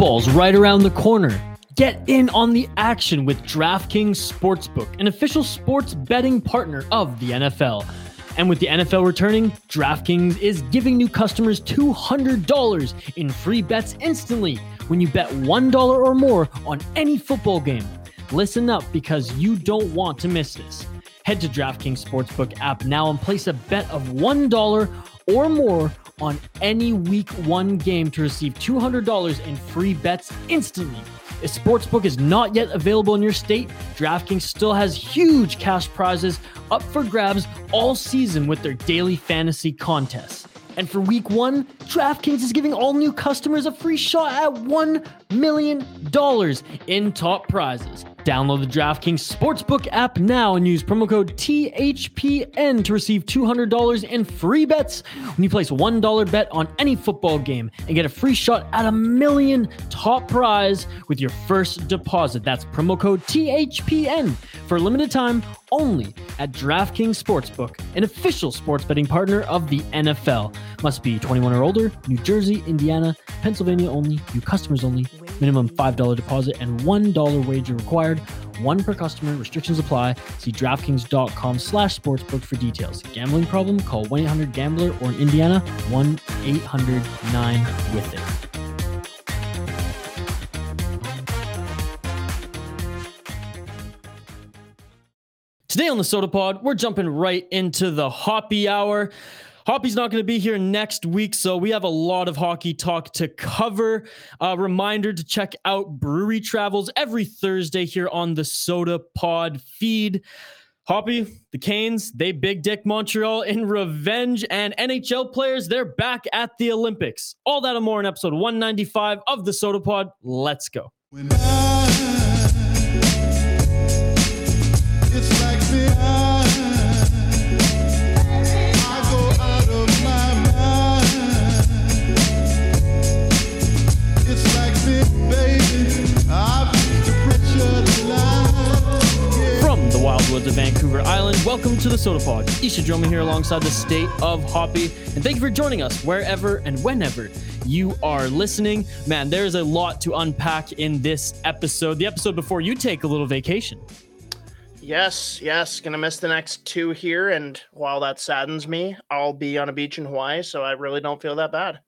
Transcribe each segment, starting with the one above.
Football's right around the corner. Get in on the action with DraftKings Sportsbook, an official sports betting partner of the NFL. And with the NFL returning, DraftKings is giving new customers $200 in free bets instantly when you bet $1 or more on any football game. Listen up, because you don't want to miss this. Head to DraftKings Sportsbook app now and place a bet of $1 or more on any Week 1 game to receive $200 in free bets instantly. If Sportsbook is not yet available in your state, DraftKings still has huge cash prizes up for grabs all season with their daily fantasy contests. And for Week 1, DraftKings is giving all new customers a free shot at $1 million in top prizes. Download the DraftKings Sportsbook app now and use promo code THPN to receive $200 in free bets when you place a $1 bet on any football game and get a free shot at $1 million top prize with your first deposit. That's promo code THPN for a limited time only at DraftKings Sportsbook, an official sports betting partner of the NFL. Must be 21 or older, New Jersey, Indiana, Pennsylvania only, new customers only, minimum $5 deposit and $1 wager required. One per customer. Restrictions apply. See DraftKings.com/sportsbook for details. Gambling problem? Call 1-800-GAMBLER or in Indiana 1-800-9-WITH-IT. Today on the Sota Pod, we're jumping right into the Hoppy Hour. Hoppy's not going to be here next week, so we have a lot of hockey talk to cover. Reminder to check out Brewery Travels every Thursday here on the Sota Pod feed. Hoppy, the Canes, they big dick Montreal in revenge, and NHL players, they're back at the Olympics. All that and more in episode 195 of the Sota Pod. Let's go. Woods of Vancouver Island. Welcome to the Sota Pod. Isha Dromi here alongside the State of Hoppy, and thank you for joining us wherever and whenever you are listening. Man, there's a lot to unpack in this episode. The episode before you take a little vacation. Yes. Gonna miss the next two here, and while that saddens me, I'll be on a beach in Hawaii, so I really don't feel that bad.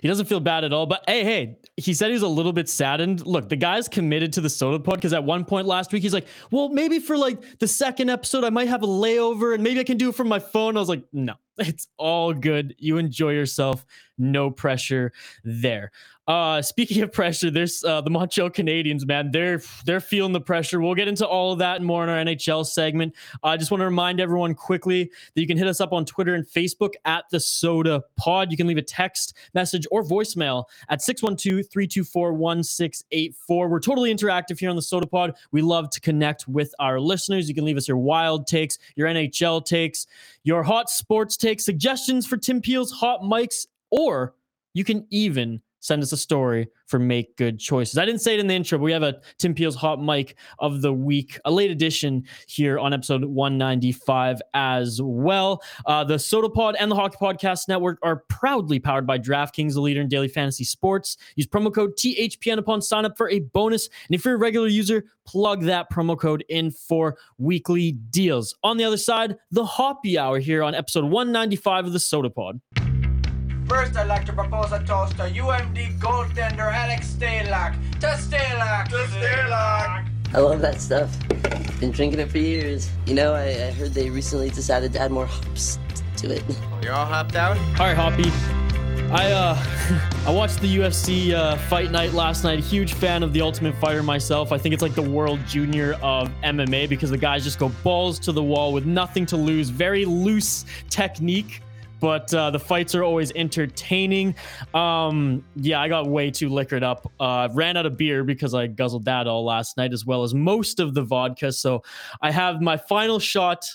He doesn't feel bad at all, but hey, he said he was a little bit saddened. Look, the guy's committed to the Sota Pod, because at one point last week, he's like, well, maybe for like the second episode, I might have a layover and maybe I can do it from my phone. I was like, no, it's all good. You enjoy yourself. No pressure there. Speaking of pressure, there's the Montreal Canadiens, man. They're feeling the pressure. We'll get into all of that and more in our NHL segment. I just want to remind everyone quickly that you can hit us up on Twitter and Facebook at the Sota Pod. You can leave a text message or voicemail at 612-324-1684. We're totally interactive here on the Sota Pod. We love to connect with our listeners. You can leave us your wild takes, your NHL takes, your hot sports takes, suggestions for Tim Peel's hot mics, or you can even send us a story for Make Good Choices. I didn't say it in the intro, but we have a Tim Peel's Hot Mic of the Week, a late edition here on episode 195 as well. The Sota Pod and the Hockey Podcast Network are proudly powered by DraftKings, the leader in daily fantasy sports. Use promo code THPN upon sign up for a bonus. And if you're a regular user, plug that promo code in for weekly deals. On the other side, the Hoppy Hour here on episode 195 of the Sota Pod. First, I'd like to propose a toast to UMD goaltender Alex Stalock. To Stalock! To Stalock! I love that stuff. Been drinking it for years. You know, I heard they recently decided to add more hops to it. You're all hopped out? All right, Hoppy. I watched the UFC fight night last night. Huge fan of the Ultimate Fighter myself. I think it's like the world junior of MMA, because the guys just go balls to the wall with nothing to lose. Very loose technique. But the fights are always entertaining. I got way too liquored up. Ran out of beer because I guzzled that all last night, as well as most of the vodka. So I have my final shot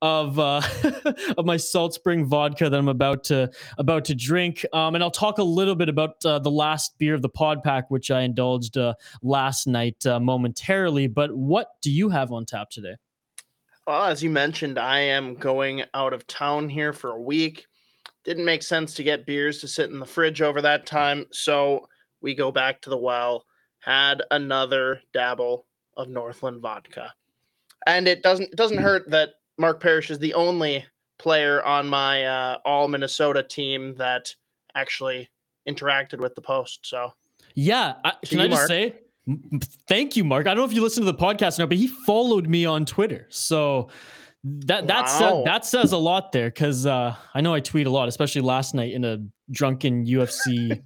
of of my Salt Spring vodka that I'm about to drink. And I'll talk a little bit about the last beer of the pod pack, which I indulged last night momentarily. But what do you have on tap today? Well, as you mentioned, I am going out of town here for a week. Didn't make sense to get beers to sit in the fridge over that time. So we go back to the well, had another dabble of Northland vodka. And it doesn't hurt that Mark Parrish is the only player on my all Minnesota team that actually interacted with the post. So yeah, can I just say thank you, Mark. I don't know if you listen to the podcast now, but he followed me on Twitter. So that says a lot there, because I know I tweet a lot, especially last night in a drunken UFC.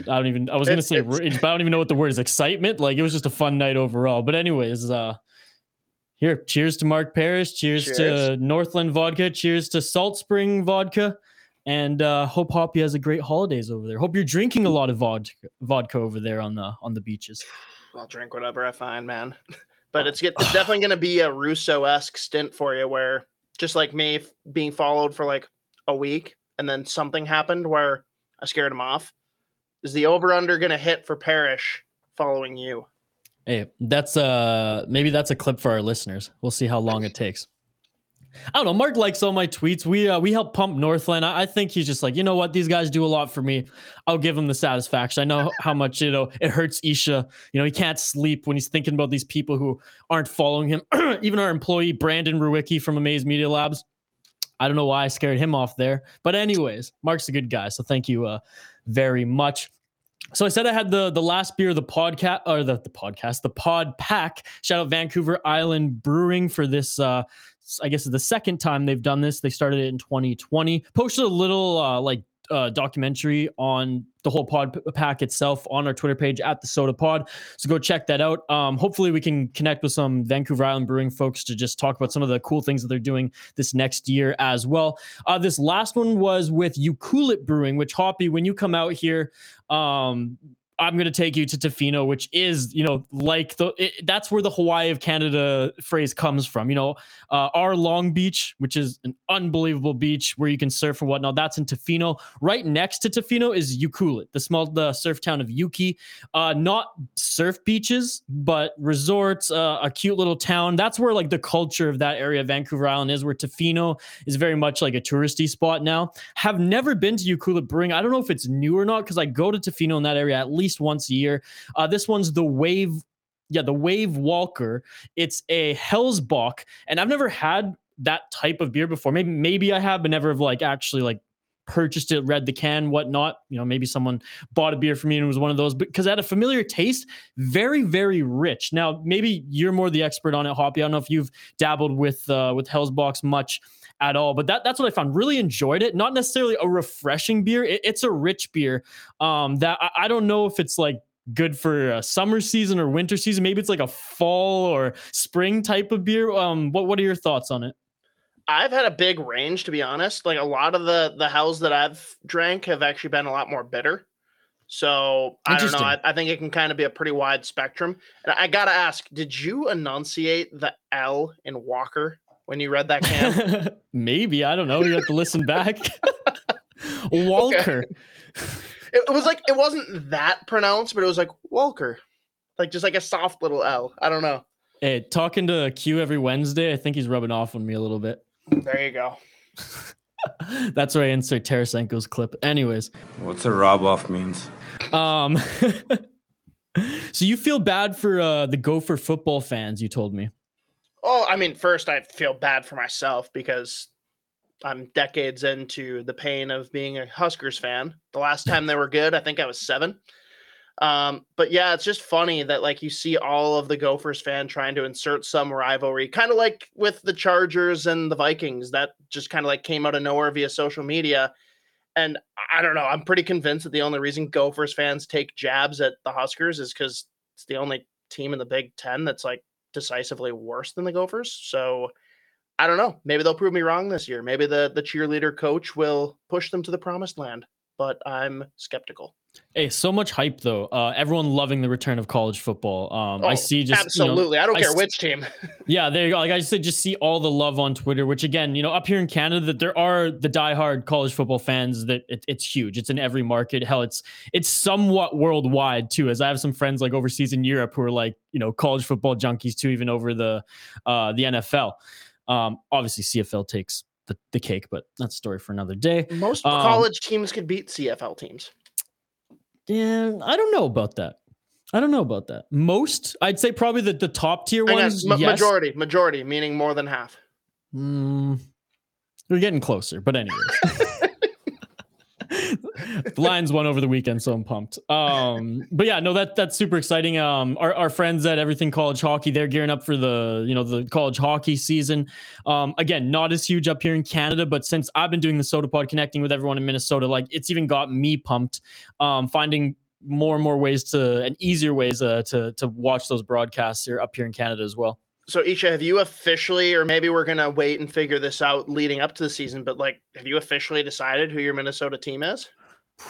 I don't even know what the word is. Excitement. Like, it was just a fun night overall. But anyways, here, cheers to Mark Parrish. Cheers to Northland vodka. Cheers to Salt Spring vodka. And hope Hoppy has a great holidays over there. Hope you're drinking a lot of vodka over there on the beaches. I'll drink whatever I find, man. But it's definitely going to be a Russo-esque stint for you, where just like me being followed for like a week, and then something happened where I scared him off. Is the over-under going to hit for Parrish following you? Hey, maybe that's a clip for our listeners. We'll see how long it takes. I don't know. Mark likes all my tweets. We help pump Northland. I think he's just like, you know what? These guys do a lot for me. I'll give him the satisfaction. I know how much, it hurts Isha. He can't sleep when he's thinking about these people who aren't following him. Even our employee, Brandon Ruwicki from Amaze Media Labs. I don't know why I scared him off there. But anyways, Mark's a good guy. So thank you very much. So I said I had the last beer of the podcast, or the pod pack. Shout out Vancouver Island Brewing for this, I guess it's the second time they've done this. They started it in 2020. Posted a little documentary on the whole pod pack itself on our Twitter page at the Sota Pod. So go check that out. Hopefully we can connect with some Vancouver Island Brewing folks to just talk about some of the cool things that they're doing this next year as well. This last one was with Ucluelet Brewing, which, Hoppy, when you come out here, I'm going to take you to Tofino, which is, that's where the Hawaii of Canada phrase comes from. Our Long Beach, which is an unbelievable beach where you can surf and whatnot, that's in Tofino. Right next to Tofino is Ucluelet, the surf town of Yuki. Not surf beaches, but resorts, a cute little town. That's where, like, the culture of that area of Vancouver Island is, where Tofino is very much like a touristy spot now. Have never been to Ucluelet Brewing. I don't know if it's new or not, because I go to Tofino in that area at least once a year. This one's the Wave Walker. It's a Hellsbock, and I've never had that type of beer before. Maybe I have, but never have actually purchased it, read the can, whatnot. Maybe someone bought a beer for me and it was one of those, because it had a familiar taste, very, very rich. Now, maybe you're more the expert on it, Hoppy. I don't know if you've dabbled with Hellsbocks much at all, but that's what I found. Really enjoyed it. Not necessarily a refreshing beer. It's a rich beer that I don't know if it's good for summer season or winter season. Maybe it's a fall or spring type of beer. What are your thoughts on it? I've had a big range, to be honest. A lot of the hells that I've drank have actually been a lot more bitter. So I don't know. I think it can kind of be a pretty wide spectrum. And I got to ask, did you enunciate the L in Walker when you read that can? Maybe. I don't know. You have to listen back. Walker. Okay. It was it wasn't that pronounced, but it was Walker. Just a soft little L. I don't know. Hey, talking to Q every Wednesday, I think he's rubbing off on me a little bit. There you go. That's where I insert Tarasenko's clip. Anyways. What's a rub off means? So you feel bad for the Gopher football fans, you told me. Oh, I mean, first I feel bad for myself, because I'm decades into the pain of being a Huskers fan. The last time they were good, I think I was 7. But yeah, it's just funny that you see all of the Gophers fan trying to insert some rivalry, kind of like with the Chargers and the Vikings, that just kind of came out of nowhere via social media. And I don't know, I'm pretty convinced that the only reason Gophers fans take jabs at the Huskers is because it's the only team in the Big Ten that's decisively worse than the Gophers. So I don't know. Maybe they'll prove me wrong this year. Maybe the cheerleader coach will push them to the promised land, but I'm skeptical. Hey, so much hype though. Everyone loving the return of college football. I see just absolutely. I don't care which team. Yeah, there you go. I just see all the love on Twitter, which again, up here in Canada, that there are the diehard college football fans that it's huge. It's in every market. Hell, it's somewhat worldwide too. As I have some friends overseas in Europe who are college football junkies too, even over the NFL. Obviously CFL takes the cake, but that's a story for another day. Most college teams could beat CFL teams. Yeah, I don't know about that. Most, I'd say probably the top tier ones. Yes. Majority, meaning more than half. We're getting closer, but anyways. The Lions won over the weekend, so I'm pumped. But yeah, no, that's super exciting. Our friends at Everything College Hockey, they're gearing up for the college hockey season. Again, not as huge up here in Canada, but since I've been doing the Sota Pod, connecting with everyone in Minnesota, like it's even got me pumped. Finding more and more ways to watch those broadcasts here up here in Canada as well. So Isha, have you officially, or maybe we're going to wait and figure this out leading up to the season, but like, have you officially decided who your Minnesota team is?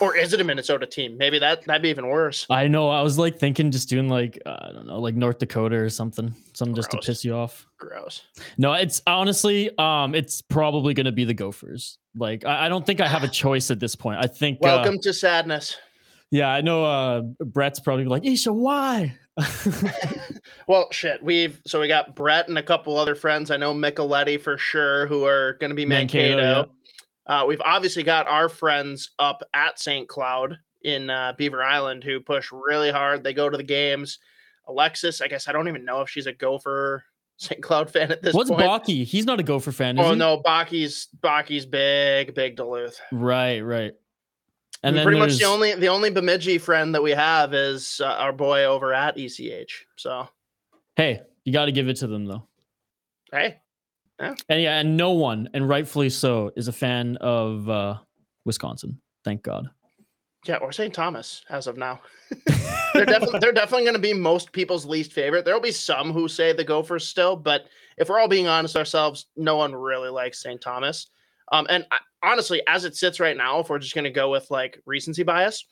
Or is it a Minnesota team? Maybe that'd be even worse. I know. I was like thinking just doing like, I don't know, like North Dakota or something Gross. Just to piss you off. Gross. No, it's honestly, it's probably going to be the Gophers. Like, I don't think I have a choice at this point. I think. Welcome to sadness. Yeah, I know. Brett's probably like, Isha, why? Well, shit. We got Brett and a couple other friends. I know Micheletti for sure, who are going to be Mankato. Yeah. We've obviously got our friends up at St. Cloud in Beaver Island who push really hard. They go to the games. Alexis, I guess I don't even know if she's a Gopher St. Cloud fan at this point. What's Bakke? He's not a Gopher fan, is he? Oh, no. Bakke's big Duluth. Right. And then pretty much the only Bemidji friend that we have is our boy over at ECH. So, hey, you got to give it to them though. Hey, yeah. And no one, and rightfully so, is a fan of Wisconsin. Thank God. Yeah, or St. Thomas as of now. they're definitely going to be most people's least favorite. There'll be some who say the Gophers still, but if we're all being honest ourselves, no one really likes St. Thomas. Honestly, as it sits right now, if we're just going to go with like recency bias,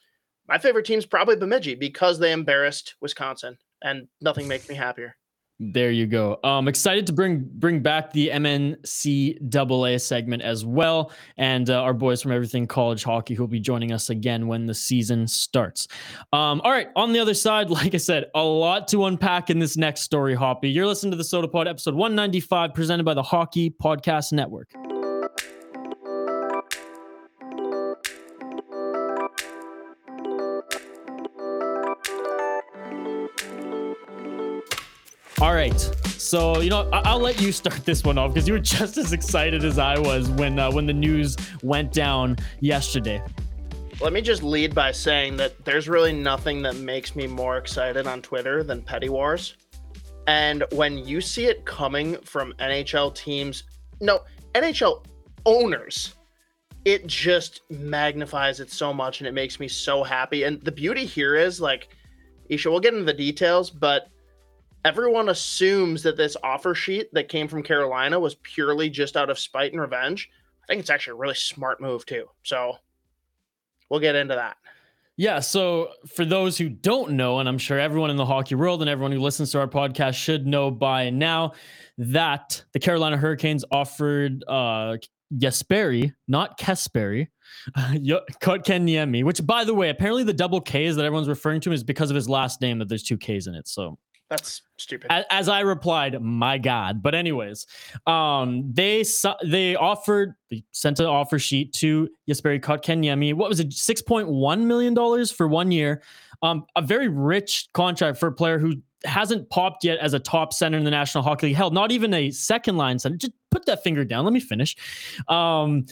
my favorite team's probably Bemidji because they embarrassed Wisconsin, and nothing makes me happier. There you go. Excited to bring back the MNCAA segment as well, and our boys from Everything College Hockey who will be joining us again when the season starts. All right, on the other side, like I said, a lot to unpack in this next story, Hoppy. You're listening to the Sota Pod, episode 195, presented by the Hockey Podcast Network. All right, so, you know, I'll let you start this one off because you were just as excited as I was when the news went down yesterday. Let me just lead by saying that there's really nothing that makes me more excited on Twitter than petty wars. And when you see it coming from NHL teams, no, NHL owners, it just magnifies it so much and it makes me so happy. And the beauty here is, like, Isha, we'll get into the details, but everyone assumes that this offer sheet that came from Carolina was purely just out of spite and revenge. I think it's actually a really smart move too. So we'll get into that. Yeah. So for those who don't know, and I'm sure everyone in the hockey world and everyone who listens to our podcast should know by now, that the Carolina Hurricanes offered Jesperi, not Kasperi, Kotkaniemi, which, by the way, apparently the double K's that everyone's referring to is because of his last name that there's two K's in it. So that's stupid. As I replied, my God. But anyways, they sent an offer sheet to Jesperi Kotkaniemi. What was it? $6.1 million for 1 year. A very rich contract for a player who hasn't popped yet as a top center in the National Hockey League. Hell, not even a second line center. Just put that finger down. Let me finish. And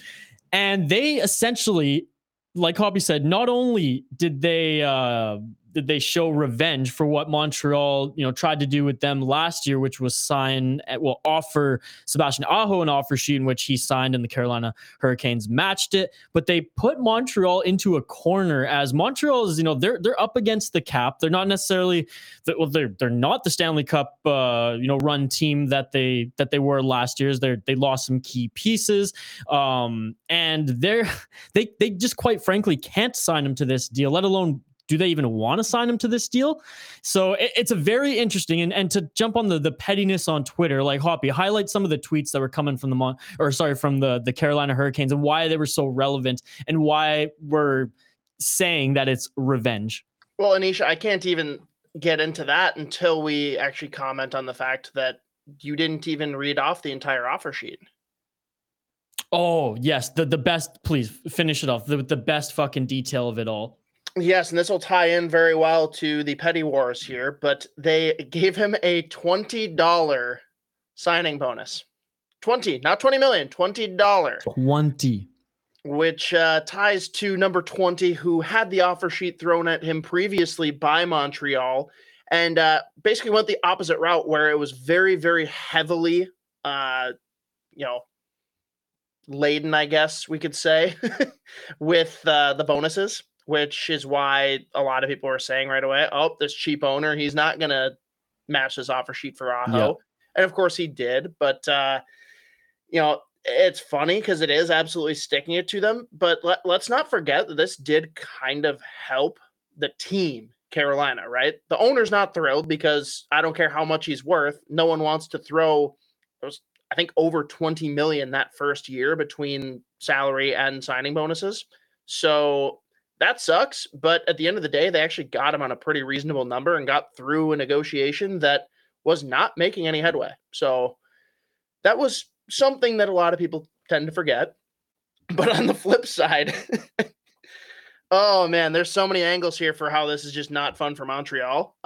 they essentially, like Hoppy said, not only did they show revenge for what Montreal, you know, tried to do with them last year, which was offer Sebastian Aho an offer sheet in which he signed and the Carolina Hurricanes matched it, but they put Montreal into a corner as Montreal is, you know, they're up against the cap. They're not necessarily they're not the Stanley Cup, run team that they were last year. They lost some key pieces. And they just quite frankly can't sign him to this deal, let alone do they even want to sign him to this deal? So it's a very interesting, and to jump on the pettiness on Twitter, like Hoppy, highlight some of the tweets that were coming from the Carolina Hurricanes and why they were so relevant and why we're saying that it's revenge. Well, Anisha, I can't even get into that until we actually comment on the fact that you didn't even read off the entire offer sheet. Oh yes, the best. Please finish it off. The best fucking detail of it all. Yes, and this will tie in very well to the Petty Wars here, but they gave him a $20 signing bonus. 20, not 20 million, $20. 20. Which ties to number 20, who had the offer sheet thrown at him previously by Montreal, and basically went the opposite route, where it was very, very heavily, laden, I guess we could say, with the bonuses, which is why a lot of people are saying right away, oh, this cheap owner, he's not going to match this offer sheet for Aho. Yeah. And of course he did, but, it's funny because it is absolutely sticking it to them. But let's not forget that this did kind of help the team, Carolina, right? The owner's not thrilled because I don't care how much he's worth. No one wants to throw those, I think, over 20 million that first year between salary and signing bonuses. So that sucks. But at the end of the day, they actually got him on a pretty reasonable number and got through a negotiation that was not making any headway. So that was something that a lot of people tend to forget. But on the flip side, oh man, there's so many angles here for how this is just not fun for Montreal.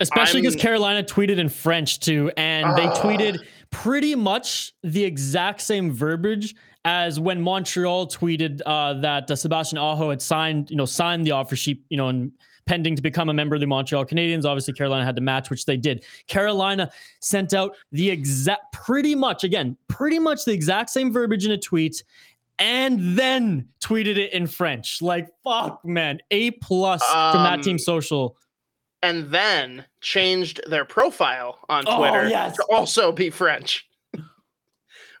Especially because Carolina tweeted in French too, and they tweeted pretty much the exact same verbiage as when Montreal tweeted that Sebastian Aho had signed the offer sheet, and pending to become a member of the Montreal Canadiens. Obviously, Carolina had to match, which they did. Carolina sent out pretty much the exact same verbiage in a tweet, and then tweeted it in French. Like, fuck, man. A+ from that team social. And then changed their profile on Twitter to also be French,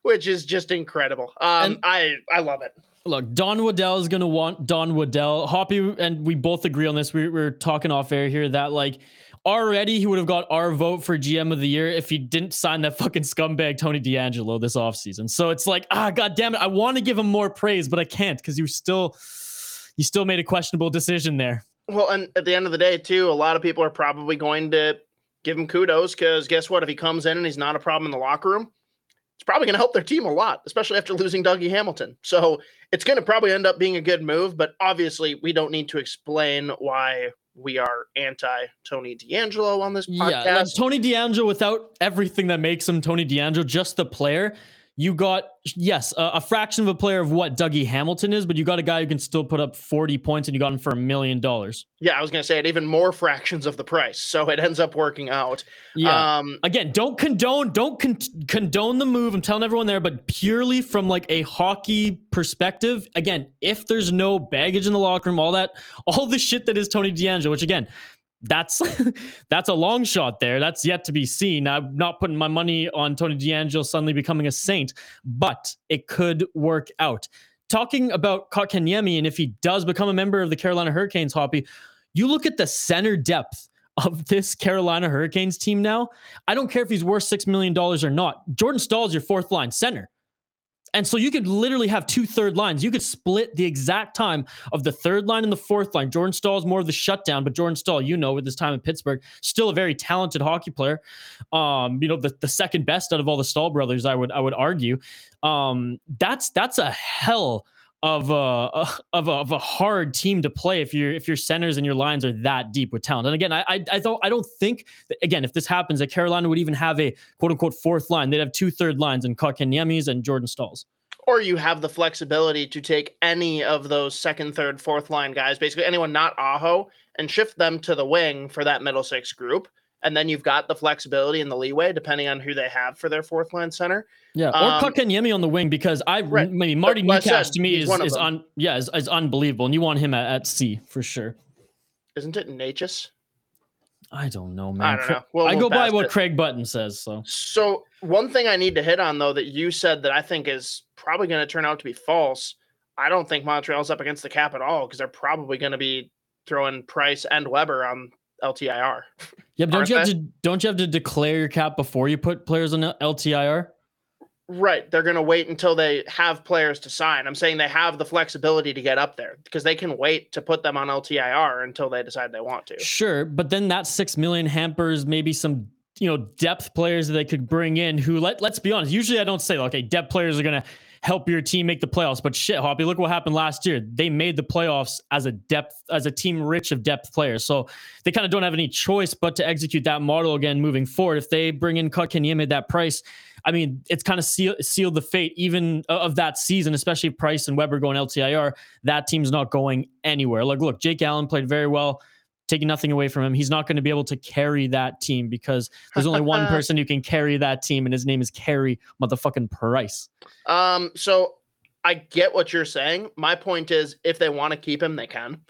which is just incredible. I love it. Look, Don Waddell is going to want Don Waddell. Hoppy and we both agree on this. We're talking off air here that, like, already he would have got our vote for GM of the year if he didn't sign that fucking scumbag Tony DeAngelo this offseason. So it's like, God damn it. I want to give him more praise, but I can't because you still made a questionable decision there. Well, and at the end of the day, too, a lot of people are probably going to give him kudos because guess what? If he comes in and he's not a problem in the locker room, it's probably going to help their team a lot, especially after losing Dougie Hamilton. So it's going to probably end up being a good move, but obviously we don't need to explain why we are anti-Tony DeAngelo on this podcast. Yeah, like Tony DeAngelo without everything that makes him Tony DeAngelo, just the player. You got, yes, a fraction of a player of what Dougie Hamilton is, but you got a guy who can still put up 40 points and you got him for $1 million. Yeah, I was going to say it even more fractions of the price. So it ends up working out. Yeah. Again, don't condone the move. I'm telling everyone there, but purely from like a hockey perspective, again, if there's no baggage in the locker room, all the shit that is Tony DeAngelo, which again, that's a long shot there. That's yet to be seen. I'm not putting my money on Tony DeAngelo suddenly becoming a saint, but it could work out. Talking about Kotkaniemi, and if he does become a member of the Carolina Hurricanes, Hoppy, you look at the center depth of this Carolina Hurricanes team now. I don't care if he's worth $6 million or not. Jordan Staal is your fourth line center. And so you could literally have 2 third lines. You could split the exact time of the third line and the fourth line. Jordan Staal is more of the shutdown, but Jordan Staal, with his time in Pittsburgh, still a very talented hockey player. The second best out of all the Staal brothers, I would argue. That's a hell of a hard team to play if your centers and your lines are that deep with talent. And again, I don't think that, again, if this happens, that Carolina would even have a quote unquote fourth line. They'd have 2 third lines and Kotkaniemi's and Jordan Staal's. Or you have the flexibility to take any of those second, third, fourth line guys, basically anyone not Aho, and shift them to the wing for that middle six group. And then you've got the flexibility and the leeway depending on who they have for their fourth line center. Yeah, or Kotkaniemi on the wing because Marty Newcastle to me is unbelievable, and you want him at C for sure. Isn't it Natchez? I don't know, man. I don't know. I go by what Craig Button says. So one thing I need to hit on though that you said that I think is probably going to turn out to be false. I don't think Montreal's up against the cap at all because they're probably going to be throwing Price and Weber on LTIR. Yeah, but don't you have to declare your cap before you put players on LTIR? Right, they're going to wait until they have players to sign. I'm saying they have the flexibility to get up there because they can wait to put them on LTIR until they decide they want to. Sure, but then that $6 million hampers maybe some depth players that they could bring in who, let's be honest, usually I don't say, okay, depth players are going to help your team make the playoffs, but shit, Hoppy, look what happened last year. They made the playoffs as a team rich of depth players. So they kind of don't have any choice but to execute that model again moving forward. If they bring in Kotkaniemi at that price, I mean, it's kind of sealed the fate even of that season, especially Price and Weber going LTIR. That team's not going anywhere. Like, look, Jake Allen played very well, taking nothing away from him. He's not going to be able to carry that team because there's only one person who can carry that team, and his name is Carey motherfucking Price. So I get what you're saying. My point is, if they want to keep him, they can.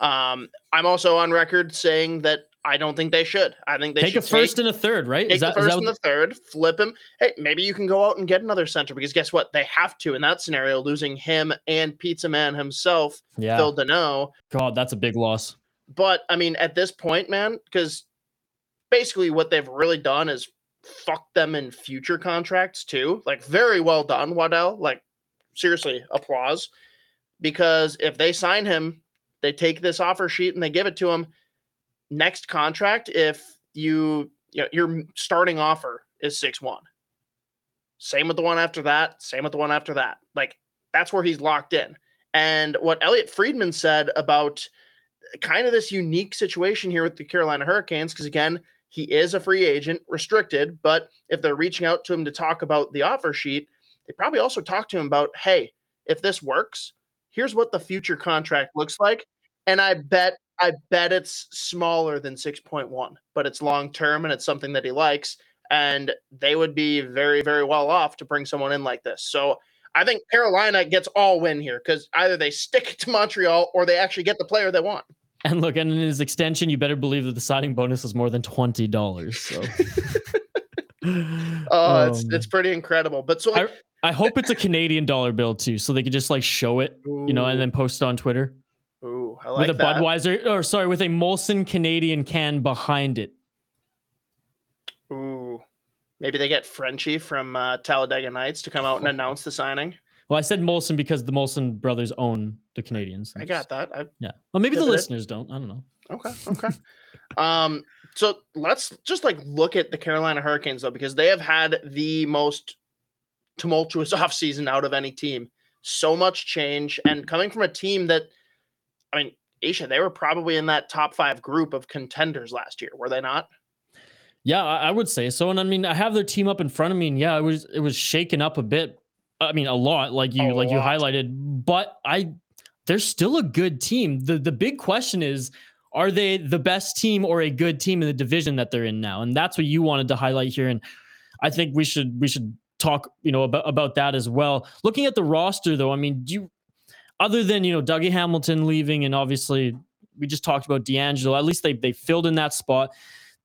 I'm also on record saying that I don't think they should. I think they should take a first and a third, right? Take a first and a third, flip him. Hey, maybe you can go out and get another center because guess what? They have to in that scenario, losing him and Pizza Man himself, Phil Deneau. God, that's a big loss. But, I mean, at this point, man, because basically what they've really done is fuck them in future contracts, too. Like, very well done, Waddell. Like, seriously, applause. Because if they sign him, they take this offer sheet and they give it to him. Next contract, if your starting offer is 6-1. Same with the one after that. Same with the one after that. Like, that's where he's locked in. And what Elliot Friedman said about kind of this unique situation here with the Carolina Hurricanes, because again, he is a free agent, restricted, but if they're reaching out to him to talk about the offer sheet, they probably also talk to him about, hey, if this works, here's what the future contract looks like. And I bet it's smaller than 6.1, but it's long-term and it's something that he likes, and they would be very, very well off to bring someone in like this. So I think Carolina gets all win here because either they stick to Montreal or they actually get the player they want. And look, and in his extension, you better believe that the signing bonus is more than $20. So, it's pretty incredible. But so I hope it's a Canadian dollar bill too, so they could just like show it, and then post it on Twitter. Ooh, I like that. With a Budweiser, with a Molson Canadian can behind it. Ooh, maybe they get Frenchie from Talladega Nights to come out and announce the signing. Well, I said Molson because the Molson brothers own the Canadiens. I got that. Well, maybe the listeners don't. I don't know. Okay. So let's just look at the Carolina Hurricanes though, because they have had the most tumultuous offseason out of any team. So much change, and coming from a team that, I mean, Isha, they were probably in that top 5 group of contenders last year, were they not? Yeah, I would say so. And I mean, I have their team up in front of me, and yeah, it was shaken up a bit. I mean, a lot, like you highlighted, but they're still a good team. The big question is, are they the best team or a good team in the division that they're in now? And that's what you wanted to highlight here. And I think we should talk, about that as well. Looking at the roster though, I mean, other than, Dougie Hamilton leaving, and obviously we just talked about DeAngelo, at least they filled in that spot.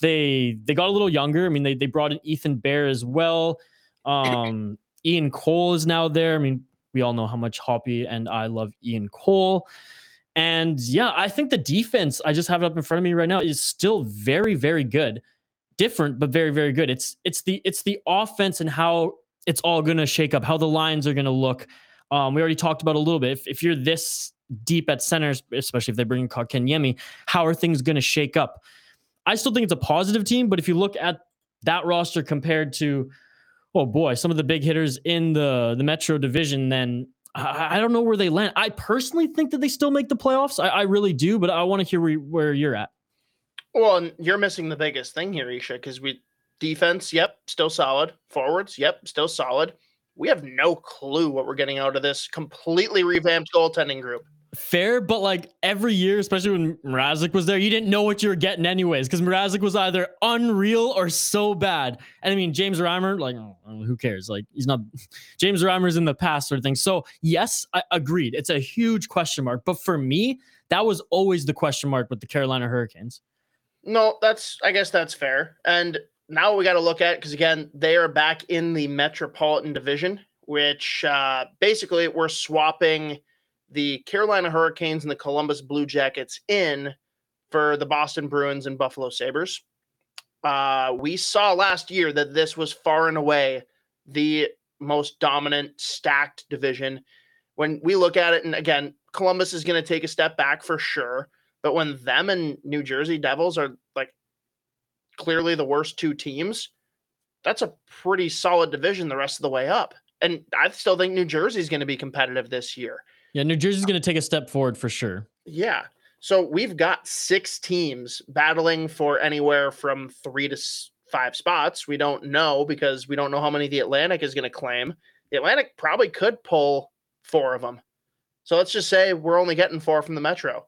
They got a little younger. I mean, they brought in Ethan Bear as well. Ian Cole is now there. I mean, we all know how much Hoppy and I love Ian Cole. And yeah, I think the defense, I just have it up in front of me right now, is still very, very good. Different, but very, very good. It's the offense and how it's all going to shake up, how the lines are going to look. We already talked about a little bit. If you're this deep at centers, especially if they bring in Kotkaniemi, how are things going to shake up? I still think it's a positive team, but if you look at that roster compared to, oh boy, some of the big hitters in the Metro division, then I don't know where they land. I personally think that they still make the playoffs. I really do, but I want to hear where you're at. Well, and you're missing the biggest thing here, Isha, because defense, yep, still solid. Forwards, yep, still solid. We have no clue what we're getting out of this completely revamped goaltending group. Fair, but every year, especially when Mrazek was there, you didn't know what you were getting anyways, because Mrazek was either unreal or so bad. And I mean, James Reimer, who cares? He's not James Reimer's in the past sort of thing. So yes, I agreed. It's a huge question mark. But for me, that was always the question mark with the Carolina Hurricanes. No, I guess that's fair. And now we got to look at, because again, they are back in the Metropolitan Division, which basically we're swapping the Carolina Hurricanes and the Columbus Blue Jackets in for the Boston Bruins and Buffalo Sabres. We saw last year that this was far and away the most dominant stacked division. When we look at it, and again, Columbus is going to take a step back for sure, but when them and New Jersey Devils are clearly the worst two teams, that's a pretty solid division the rest of the way up. And I still think New Jersey is going to be competitive this year. Yeah, New Jersey is going to take a step forward for sure. Yeah. So we've got six teams battling for anywhere from 3 to 5 spots. We don't know because we don't know how many the Atlantic is going to claim. The Atlantic probably could pull 4 of them. So let's just say we're only getting 4 from the Metro.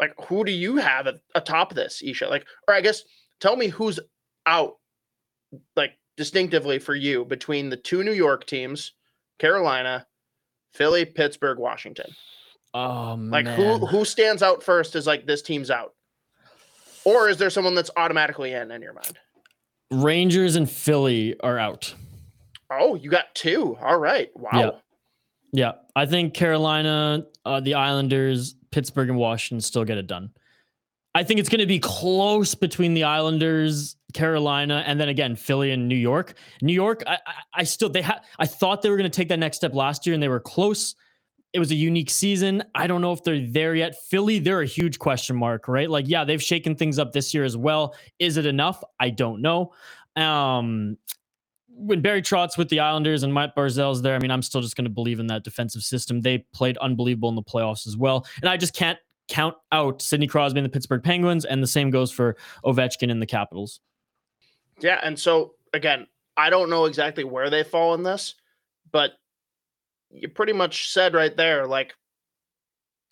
Like, who do you have atop this, Isha? Like, or I guess tell me who's out, like, distinctively for you between the 2 New York teams, Carolina, Philly, Pittsburgh, Washington. Oh, like, man. Who stands out first is like, this team's out? Or is there someone that's automatically in your mind? Rangers and Philly are out. Oh, you got 2. All right. Wow. Yeah. I think Carolina, the Islanders, Pittsburgh, and Washington still get it done. I think it's going to be close between the Islanders, Carolina, and then again, Philly and New York. New York, I thought they were going to take that next step last year, and they were close. It was a unique season. I don't know if they're there yet. Philly, they're a huge question mark, right? Like, yeah, they've shaken things up this year as well. Is it enough? I don't know. When Barry Trotz with the Islanders and Mike Barzell's there, I mean, I'm still just going to believe in that defensive system. They played unbelievable in the playoffs as well. And I just can't count out Sidney Crosby and the Pittsburgh Penguins. And the same goes for Ovechkin and the Capitals. Yeah. And so again, I don't know exactly where they fall in this, but you pretty much said right there, like,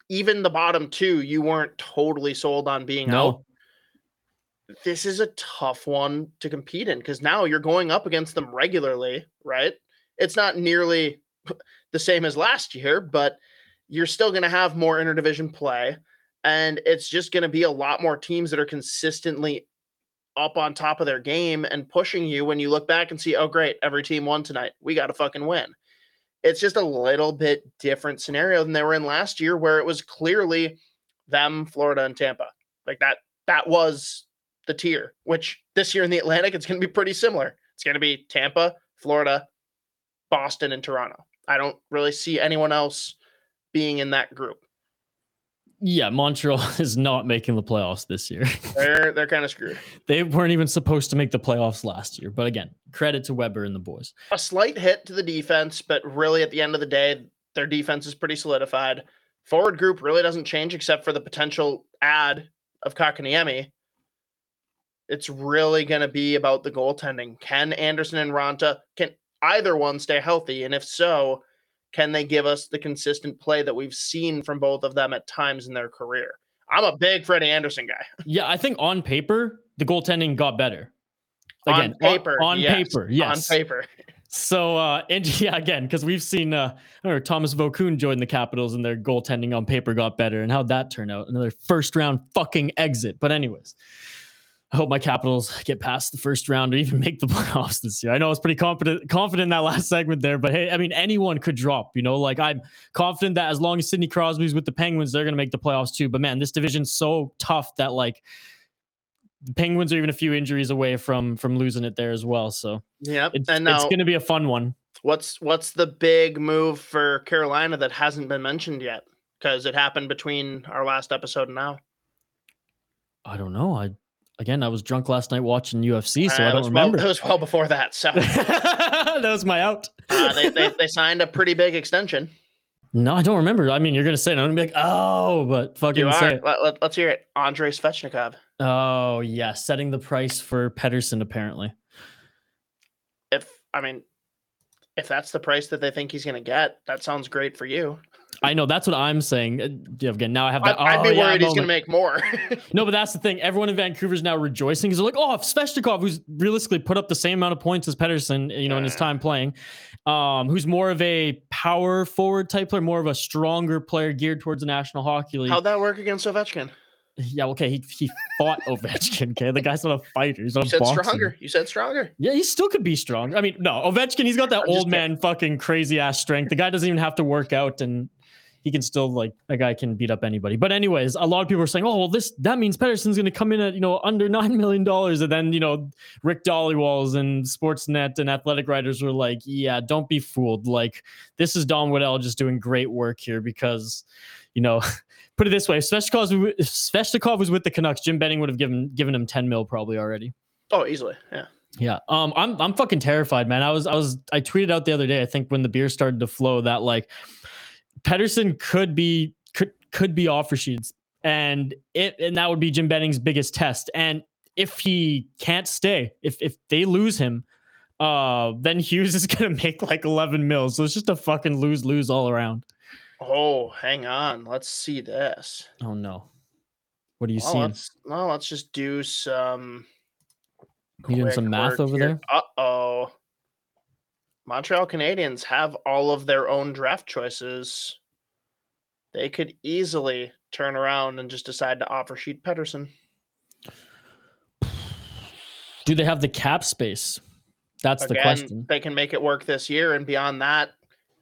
even the bottom 2, you weren't totally sold on being out. This is a tough one to compete in because now you're going up against them regularly, right? It's not nearly the same as last year, but you're still going to have more interdivision play, and it's just going to be a lot more teams that are consistently up on top of their game and pushing you when you look back and see, oh, great, every team won tonight. We got to fucking win. It's just a little bit different scenario than they were in last year, where it was clearly them, Florida, and Tampa. Like that was the tier, which this year in the Atlantic, it's going to be pretty similar. It's going to be Tampa, Florida, Boston, and Toronto. I don't really see anyone else being in that group. Yeah, Montreal is not making the playoffs this year. They're kind of screwed. They weren't even supposed to make the playoffs last year. But again, credit to Weber and the boys. A slight hit to the defense, but really at the end of the day, their defense is pretty solidified. Forward group really doesn't change except for the potential add of Kotkaniemi. It's really going to be about the goaltending. Can Anderson and Ranta, can either one stay healthy? And if so, can they give us the consistent play that we've seen from both of them at times in their career? I'm a big Freddie Anderson guy. Yeah, I think on paper, the goaltending got better. Again, on paper, yes. On paper. So, and yeah, again, because we've seen I remember Thomas Vokoun joined the Capitals and their goaltending on paper got better. And how'd that turn out? Another first-round fucking exit. But anyways, I hope my Capitals get past the first round or even make the playoffs this year. I know I was pretty confident in that last segment there, but hey, I mean, anyone could drop, you know, like I'm confident that as long as Sidney Crosby's with the Penguins, they're going to make the playoffs too. But man, this division's so tough that like the Penguins are even a few injuries away from losing it there as well. So yeah, it's going to be a fun one. What's the big move for Carolina that hasn't been mentioned yet? Cause it happened between our last episode and now. I don't know. Again, I was drunk last night watching UFC, so I don't remember. That was well before that, so. That was my out. They signed a pretty big extension. No, I don't remember. I mean, you're going to say it. I'm going to be like, oh, but fucking you say it. Let's hear it. Andrei Svechnikov. Oh, yeah. Setting the price for Pettersson, apparently. If that's the price that they think he's going to get, that sounds great for you. I know, that's what I'm saying. Again, now I have that. I'd be worried he's going to make more. No, but that's the thing. Everyone in Vancouver is now rejoicing because they're like, oh, if Svechnikov, who's realistically put up the same amount of points as Pettersson, you know, in his time playing, who's more of a power forward type player, more of a stronger player geared towards the National Hockey League. How'd that work against Ovechkin? Yeah, okay, he fought Ovechkin, okay? The guy's not a fighter. He's not a boxer. You said stronger. Yeah, he still could be stronger. I mean, no, Ovechkin, he's got that old man fucking crazy-ass strength. The guy doesn't even have to work out, and he can still, like, a guy can beat up anybody. But anyways, a lot of people are saying, oh, well, that means Pettersson's going to come in at, you know, under $9 million. And then, you know, Rick Dollywalls and Sportsnet and Athletic Writers were like, yeah, don't be fooled. Like, this is Don Waddell just doing great work here because, you know... Put it this way, if Svechnikov was with the Canucks, Jim Benning would have given him 10 mil probably already. Oh, easily. Yeah. Yeah. I'm fucking terrified, man. I tweeted out the other day, I think when the beer started to flow, that like Pettersson could be off for sheets, and that would be Jim Benning's biggest test. And if he can't stay, if they lose him, then Hughes is going to make like 11 mil. So it's just a fucking lose all around. Oh, hang on. Let's see this. Oh no. What are you seeing? Let's just do some. You doing some math over here. There? Uh-oh. Montreal Canadiens have all of their own draft choices. They could easily turn around and just decide to offer sheet Pettersson. Do they have the cap space? That's the question. They can make it work this year, and beyond that,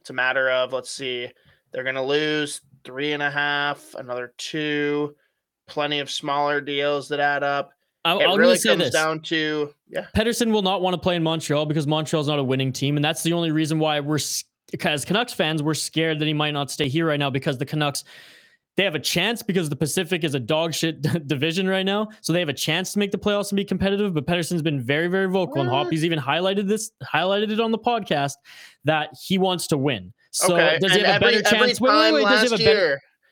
it's a matter of, let's see, they're going to lose 3.5, another 2, plenty of smaller deals that add up. I'll really say this down to, yeah, Pettersson will not want to play in Montreal because Montreal's not a winning team, and that's the only reason why we're, as Canucks fans, we're scared that he might not stay here right now, because the Canucks, they have a chance because the Pacific is a dog shit division right now, so they have a chance to make the playoffs and be competitive. But Pettersson's been very, very vocal, and Hoppy's even highlighted it on the podcast that he wants to win. So okay. Does he have a better chance?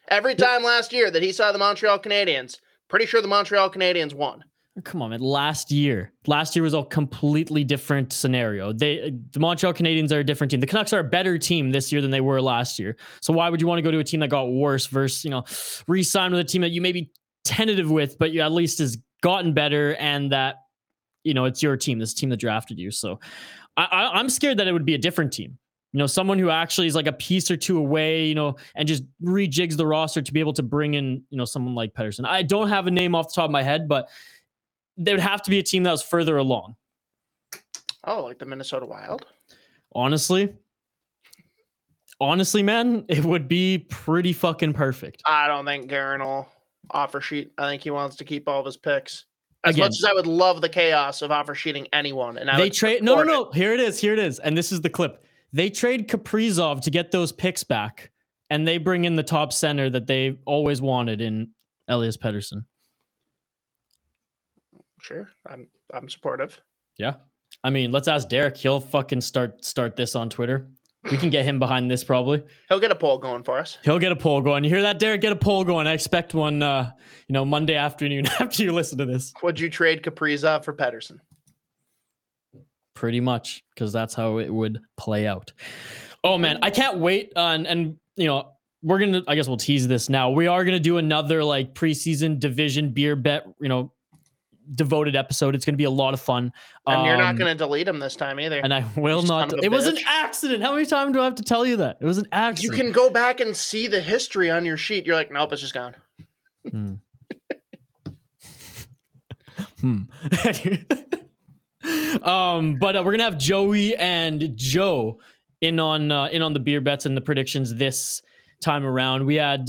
Every time last year that he saw the Montreal Canadiens, pretty sure the Montreal Canadiens won. Come on, man. Last year was a completely different scenario. The Montreal Canadiens are a different team. The Canucks are a better team this year than they were last year. So why would you want to go to a team that got worse versus, re-sign with a team that you may be tentative with, but you at least has gotten better, and that, it's your team, this team that drafted you. So I'm scared that it would be a different team. Someone who actually is like a piece or two away, and just rejigs the roster to be able to bring in, someone like Pettersson. I don't have a name off the top of my head, but there would have to be a team that was further along. Oh, like the Minnesota Wild? Honestly, man, it would be pretty fucking perfect. I don't think Guerin will offer sheet. I think he wants to keep all of his picks. As much as I would love the chaos of offer sheeting anyone. And they trade. No. Here it is. And this is the clip. They trade Kaprizov to get those picks back, and they bring in the top center that they always wanted in Elias Pettersson. Sure. I'm supportive. Yeah. I mean, let's ask Derek. He'll fucking start this on Twitter. We can get him behind this probably. He'll get a poll going for us. He'll get a poll going. You hear that, Derek? Get a poll going. I expect one Monday afternoon after you listen to this. Would you trade Kaprizov for Pettersson? Pretty much, because that's how it would play out. Oh man, I can't wait. We're going to, I guess we'll tease this now. We are going to do another like preseason division beer bet, devoted episode. It's going to be a lot of fun. And you're not going to delete them this time either. And I will not. It was an accident. How many times do I have to tell you that? It was an accident. You can go back and see the history on your sheet. You're like, nope, it's just gone. But we're gonna have Joey and Joe in on the beer bets and the predictions this time around. We had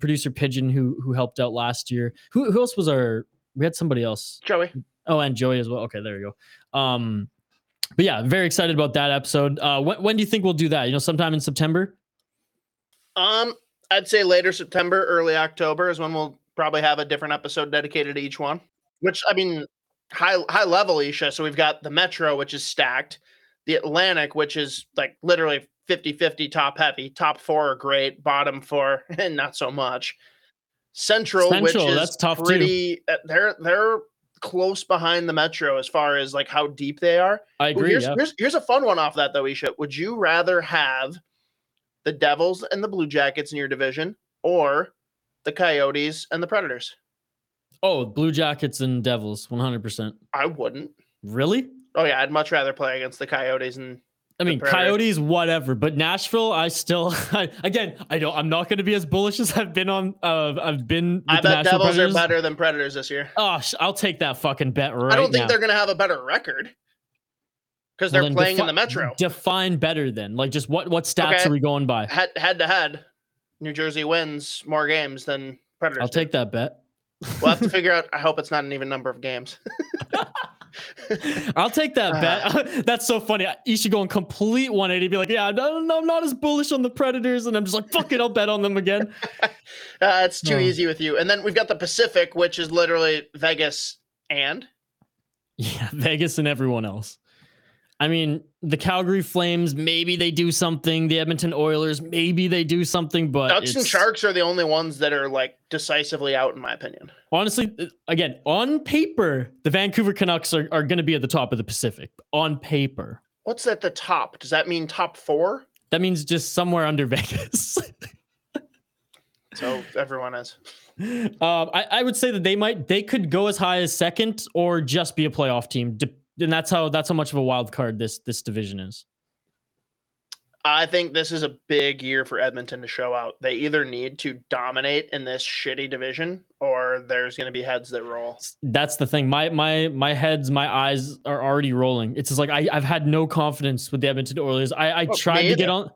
producer Pigeon who helped out last year. Who else was our? We had somebody else. Joey. Oh, and Joey as well. Okay, there you go. But yeah, very excited about that episode. When do you think we'll do that? Sometime in September. I'd say later September, early October is when we'll probably have a different episode dedicated to each one. Which I mean. High level, Isha. So we've got the Metro, which is stacked. The Atlantic, which is like literally 50-50 top heavy. Top four are great. Bottom four, and not so much. Central which is that's tough pretty. Too. They're close behind the Metro as far as like how deep they are. I agree. Here's a fun one off that though, Isha. Would you rather have the Devils and the Blue Jackets in your division, or the Coyotes and the Predators? Oh, Blue Jackets and Devils, 100%. I wouldn't. Really? Oh, yeah, I'd much rather play against the Coyotes and... Coyotes, whatever. But Nashville, I still... I'm not going to be as bullish as I've been on... I bet Devils are better than Predators this year. Oh, I'll take that fucking bet right now. I don't think they're going to have a better record. Because they're playing in the Metro. Define better then. Like, just what stats are we going by? Head-to-head, New Jersey wins more games than Predators. I'll take that bet. We'll have to figure out. I hope it's not an even number of games. I'll take that bet. That's so funny. You should go and complete 180. Be like, yeah, no, I'm not as bullish on the Predators, and I'm just like, fuck it, I'll bet on them again. It's too easy with you. And then we've got the Pacific, which is literally Vegas and Yeah, Vegas and everyone else. I mean, the Calgary Flames, maybe they do something. The Edmonton Oilers, maybe they do something. But Ducks and Sharks are the only ones that are like decisively out, in my opinion. Honestly, again, on paper, the Vancouver Canucks are going to be at the top of the Pacific. On paper. What's at the top? Does that mean top four? That means just somewhere under Vegas. So everyone is. I would say that they could go as high as second or just be a playoff team. And that's how much of a wild card this division is. I think this is a big year for Edmonton to show out. They either need to dominate in this shitty division or there's going to be heads that roll. That's the thing. My eyes are already rolling. It's just like, I've had no confidence with the Edmonton Oilers. I tried to get on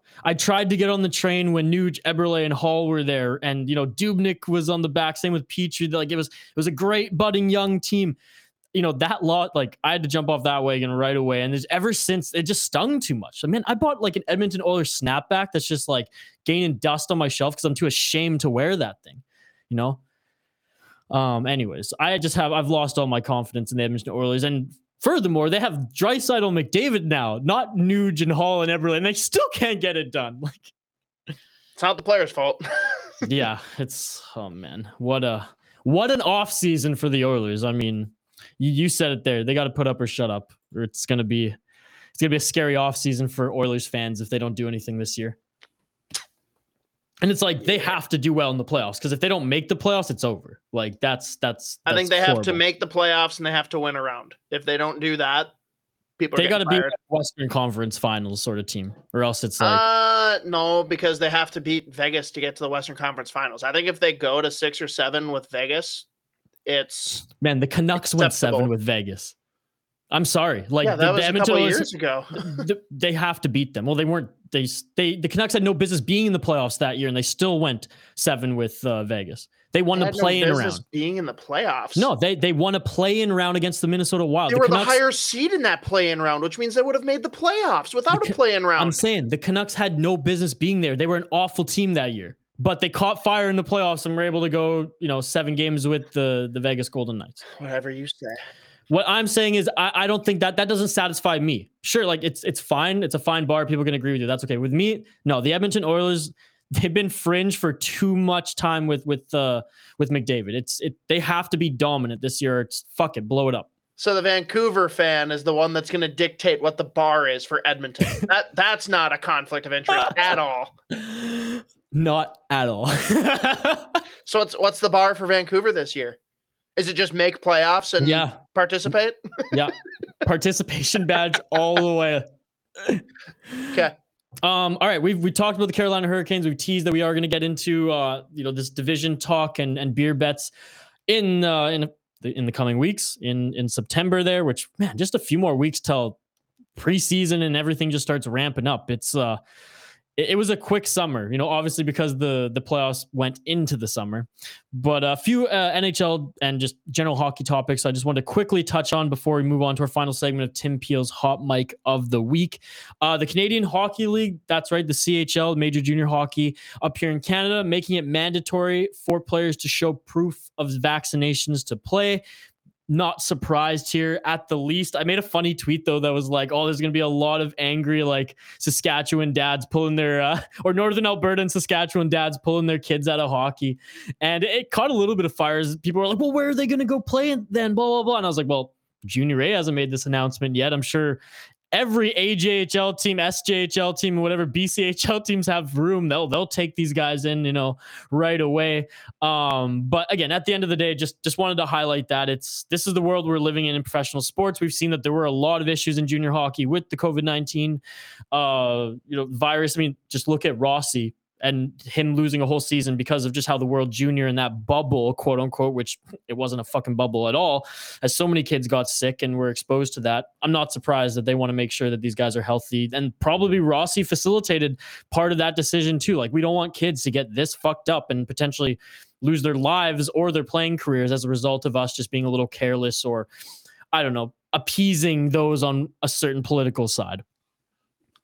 the train when Nuge, Eberle, and Hall were there. And, you know, Dubnik was on the back, same with Petrie. Like it was a great budding young team. You know, that lot, like I had to jump off that wagon right away. And there's ever since it just stung too much. I mean, I bought like an Edmonton Oilers snapback that's just like gaining dust on my shelf because I'm too ashamed to wear that thing, you know? Anyways, I've lost all my confidence in the Edmonton Oilers. And furthermore, they have Draisaitl, McDavid now, not Nuge and Hall and Eberle, and they still can't get it done. Like, it's not the players' fault. Yeah, oh man, what an off season for the Oilers. I mean, you said it there. They got to put up or shut up, or it's gonna be a scary offseason for Oilers fans if they don't do anything this year. And it's like they have to do well in the playoffs because if they don't make the playoffs, it's over. Like I think they horrible. Have to make the playoffs and they have to win a round. If they don't do that, they got to be Western Conference Finals sort of team, or else it's like no, because they have to beat Vegas to get to the Western Conference Finals. I think if they go to 6 or 7 with Vegas. It's man, the Canucks went 7 with Vegas. I'm sorry, like yeah, that was a couple years ago. They have to beat them. Well, they weren't. The Canucks had no business being in the playoffs that year, and they still went 7 with Vegas. They won the play-in round. Being in the playoffs, no, they won a play-in round against the Minnesota Wild. They were the higher seed in that play-in round, which means they would have made the playoffs without a play-in round. I'm saying the Canucks had no business being there. They were an awful team that year. But they caught fire in the playoffs and were able to go, 7 games with the Vegas Golden Knights. Whatever you say. What I'm saying is I don't think that doesn't satisfy me. Sure, like it's fine. It's a fine bar. People can agree with you. That's okay. With me, no. The Edmonton Oilers, they've been fringe for too much time with McDavid. They have to be dominant this year. It's fuck it, blow it up. So the Vancouver fan is the one that's going to dictate what the bar is for Edmonton. That's not a conflict of interest at all. Not at all. So what's the bar for Vancouver this year? Is it just make playoffs and participate? Yeah. Participation badge all the way. Okay. All right. We talked about the Carolina Hurricanes. We've teased that we are going to get into this division talk and beer bets in the coming weeks in September there, which man, just a few more weeks till preseason and everything just starts ramping up. It's it was a quick summer, obviously because the playoffs went into the summer, but a few NHL and just general hockey topics I just wanted to quickly touch on before we move on to our final segment of Tim Peel's Hot Mic of the Week. The Canadian Hockey League, that's right, the CHL, Major Junior Hockey up here in Canada, making it mandatory for players to show proof of vaccinations to play. Not surprised here at the least. I made a funny tweet though that was like, "Oh, there's gonna be a lot of angry like Saskatchewan dads pulling their or Northern Alberta and Saskatchewan dads pulling their kids out of hockey," and it caught a little bit of fires. People were like, "Well, where are they gonna go play then?" Blah blah blah. And I was like, "Well, Junior A hasn't made this announcement yet. I'm sure every AJHL team, SJHL team, whatever BCHL teams have room, they'll take these guys in, right away." But again, at the end of the day, just wanted to highlight that this is the world we're living in professional sports. We've seen that there were a lot of issues in junior hockey with the COVID-19 virus. I mean, just look at Rossi and him losing a whole season because of just how the world junior in that bubble, quote unquote, which it wasn't a fucking bubble at all, as so many kids got sick and were exposed to that. I'm not surprised that they want to make sure that these guys are healthy, and probably Rossi facilitated part of that decision too. Like, we don't want kids to get this fucked up and potentially lose their lives or their playing careers as a result of us just being a little careless or, I don't know, appeasing those on a certain political side.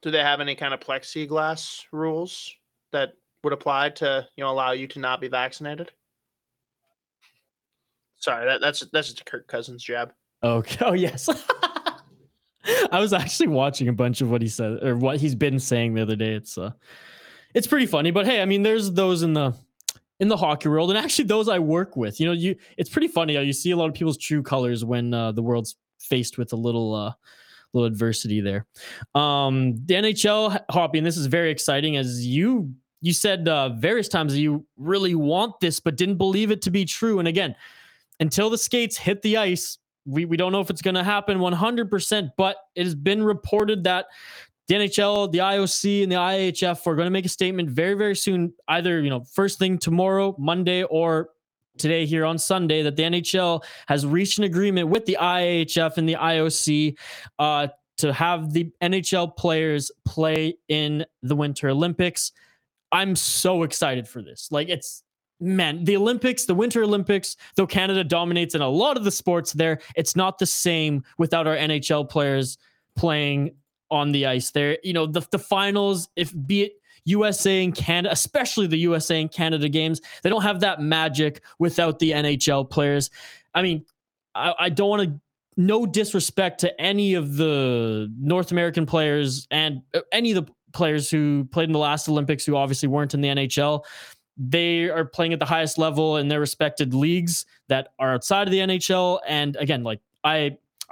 Do they have any kind of plexiglass rules that would apply to, allow you to not be vaccinated? Sorry, that's just a Kirk Cousins jab. Okay. Oh, yes. I was actually watching a bunch of what he said or what he's been saying the other day. It's pretty funny, but hey, I mean, there's those in the hockey world, and actually those I work with, it's pretty funny how you see a lot of people's true colors when the world's faced with a little adversity there. The NHL, Hoppy, and this is very exciting, as you said various times that you really want this, but didn't believe it to be true. And again, until the skates hit the ice, we don't know if it's going to happen 100%, but it has been reported that the NHL, the IOC, and the IHF are going to make a statement very, very soon, either, first thing tomorrow, Monday, or today here on Sunday, that the NHL has reached an agreement with the IHF and the IOC to have the NHL players play in the Winter Olympics. I'm so excited for this. The Olympics, the Winter Olympics, though Canada dominates in a lot of the sports there, it's not the same without our NHL players playing on the ice there. The finals, be it USA and Canada, especially the USA and Canada games, they don't have that magic without the NHL players. I mean, I don't want to, no disrespect to any of the North American players and any of the players who played in the last Olympics who obviously weren't in the NHL. They are playing at the highest level in their respected leagues that are outside of the NHL. And again,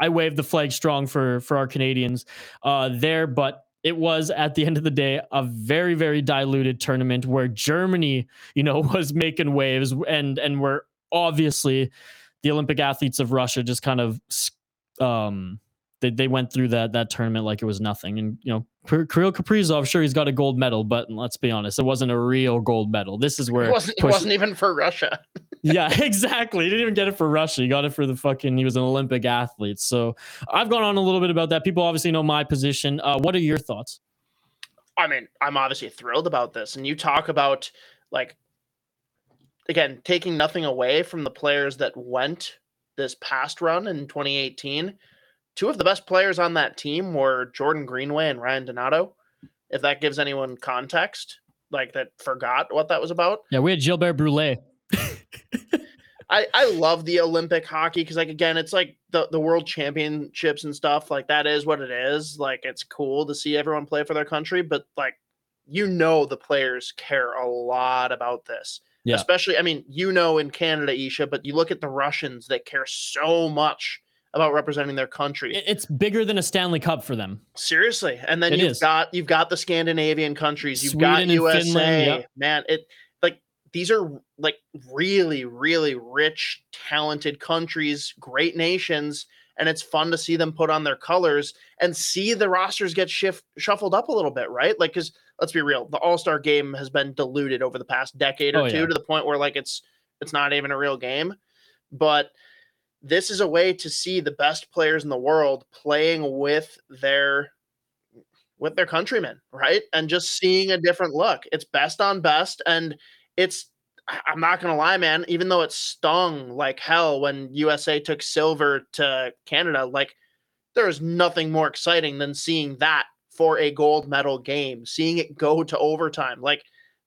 I waved the flag strong for our Canadians there, but it was at the end of the day a very, very diluted tournament where Germany, was making waves and where obviously the Olympic athletes of Russia just kind of they went through that tournament like it was nothing. And Kirill Kaprizov, sure, he's got a gold medal, but let's be honest, it wasn't a real gold medal. This is where it wasn't even for Russia. Yeah, exactly. He didn't even get it for Russia. He got it for he was an Olympic athlete. So I've gone on a little bit about that. People obviously know my position. What are your thoughts? I mean, I'm obviously thrilled about this. And you talk about, again, taking nothing away from the players that went this past run in 2018. Two of the best players on that team were Jordan Greenway and Ryan Donato. If that gives anyone context, that forgot what that was about. Yeah, we had Gilbert Brulé. I love the Olympic hockey because, again, it's the world championships and stuff. That is what it is. It's cool to see everyone play for their country, but the players care a lot about this. Yeah. Especially, I mean, in Canada, Isha, but you look at the Russians, they care so much about representing their country. It's bigger than a Stanley Cup for them. Seriously. And then you've got the Scandinavian countries, you've Sweden, got USA, Finland, yep. Man, these are really, really rich, talented countries, great nations. And it's fun to see them put on their colors and see the rosters get shuffled up a little bit, right? Cause let's be real. The All-Star game has been diluted over the past decade or two to the point where it's not even a real game, but this is a way to see the best players in the world playing with their countrymen, right? And just seeing a different look. It's best on best. And I'm not going to lie, man, even though it stung like hell when USA took silver to Canada, there is nothing more exciting than seeing that for a gold medal game, seeing it go to overtime.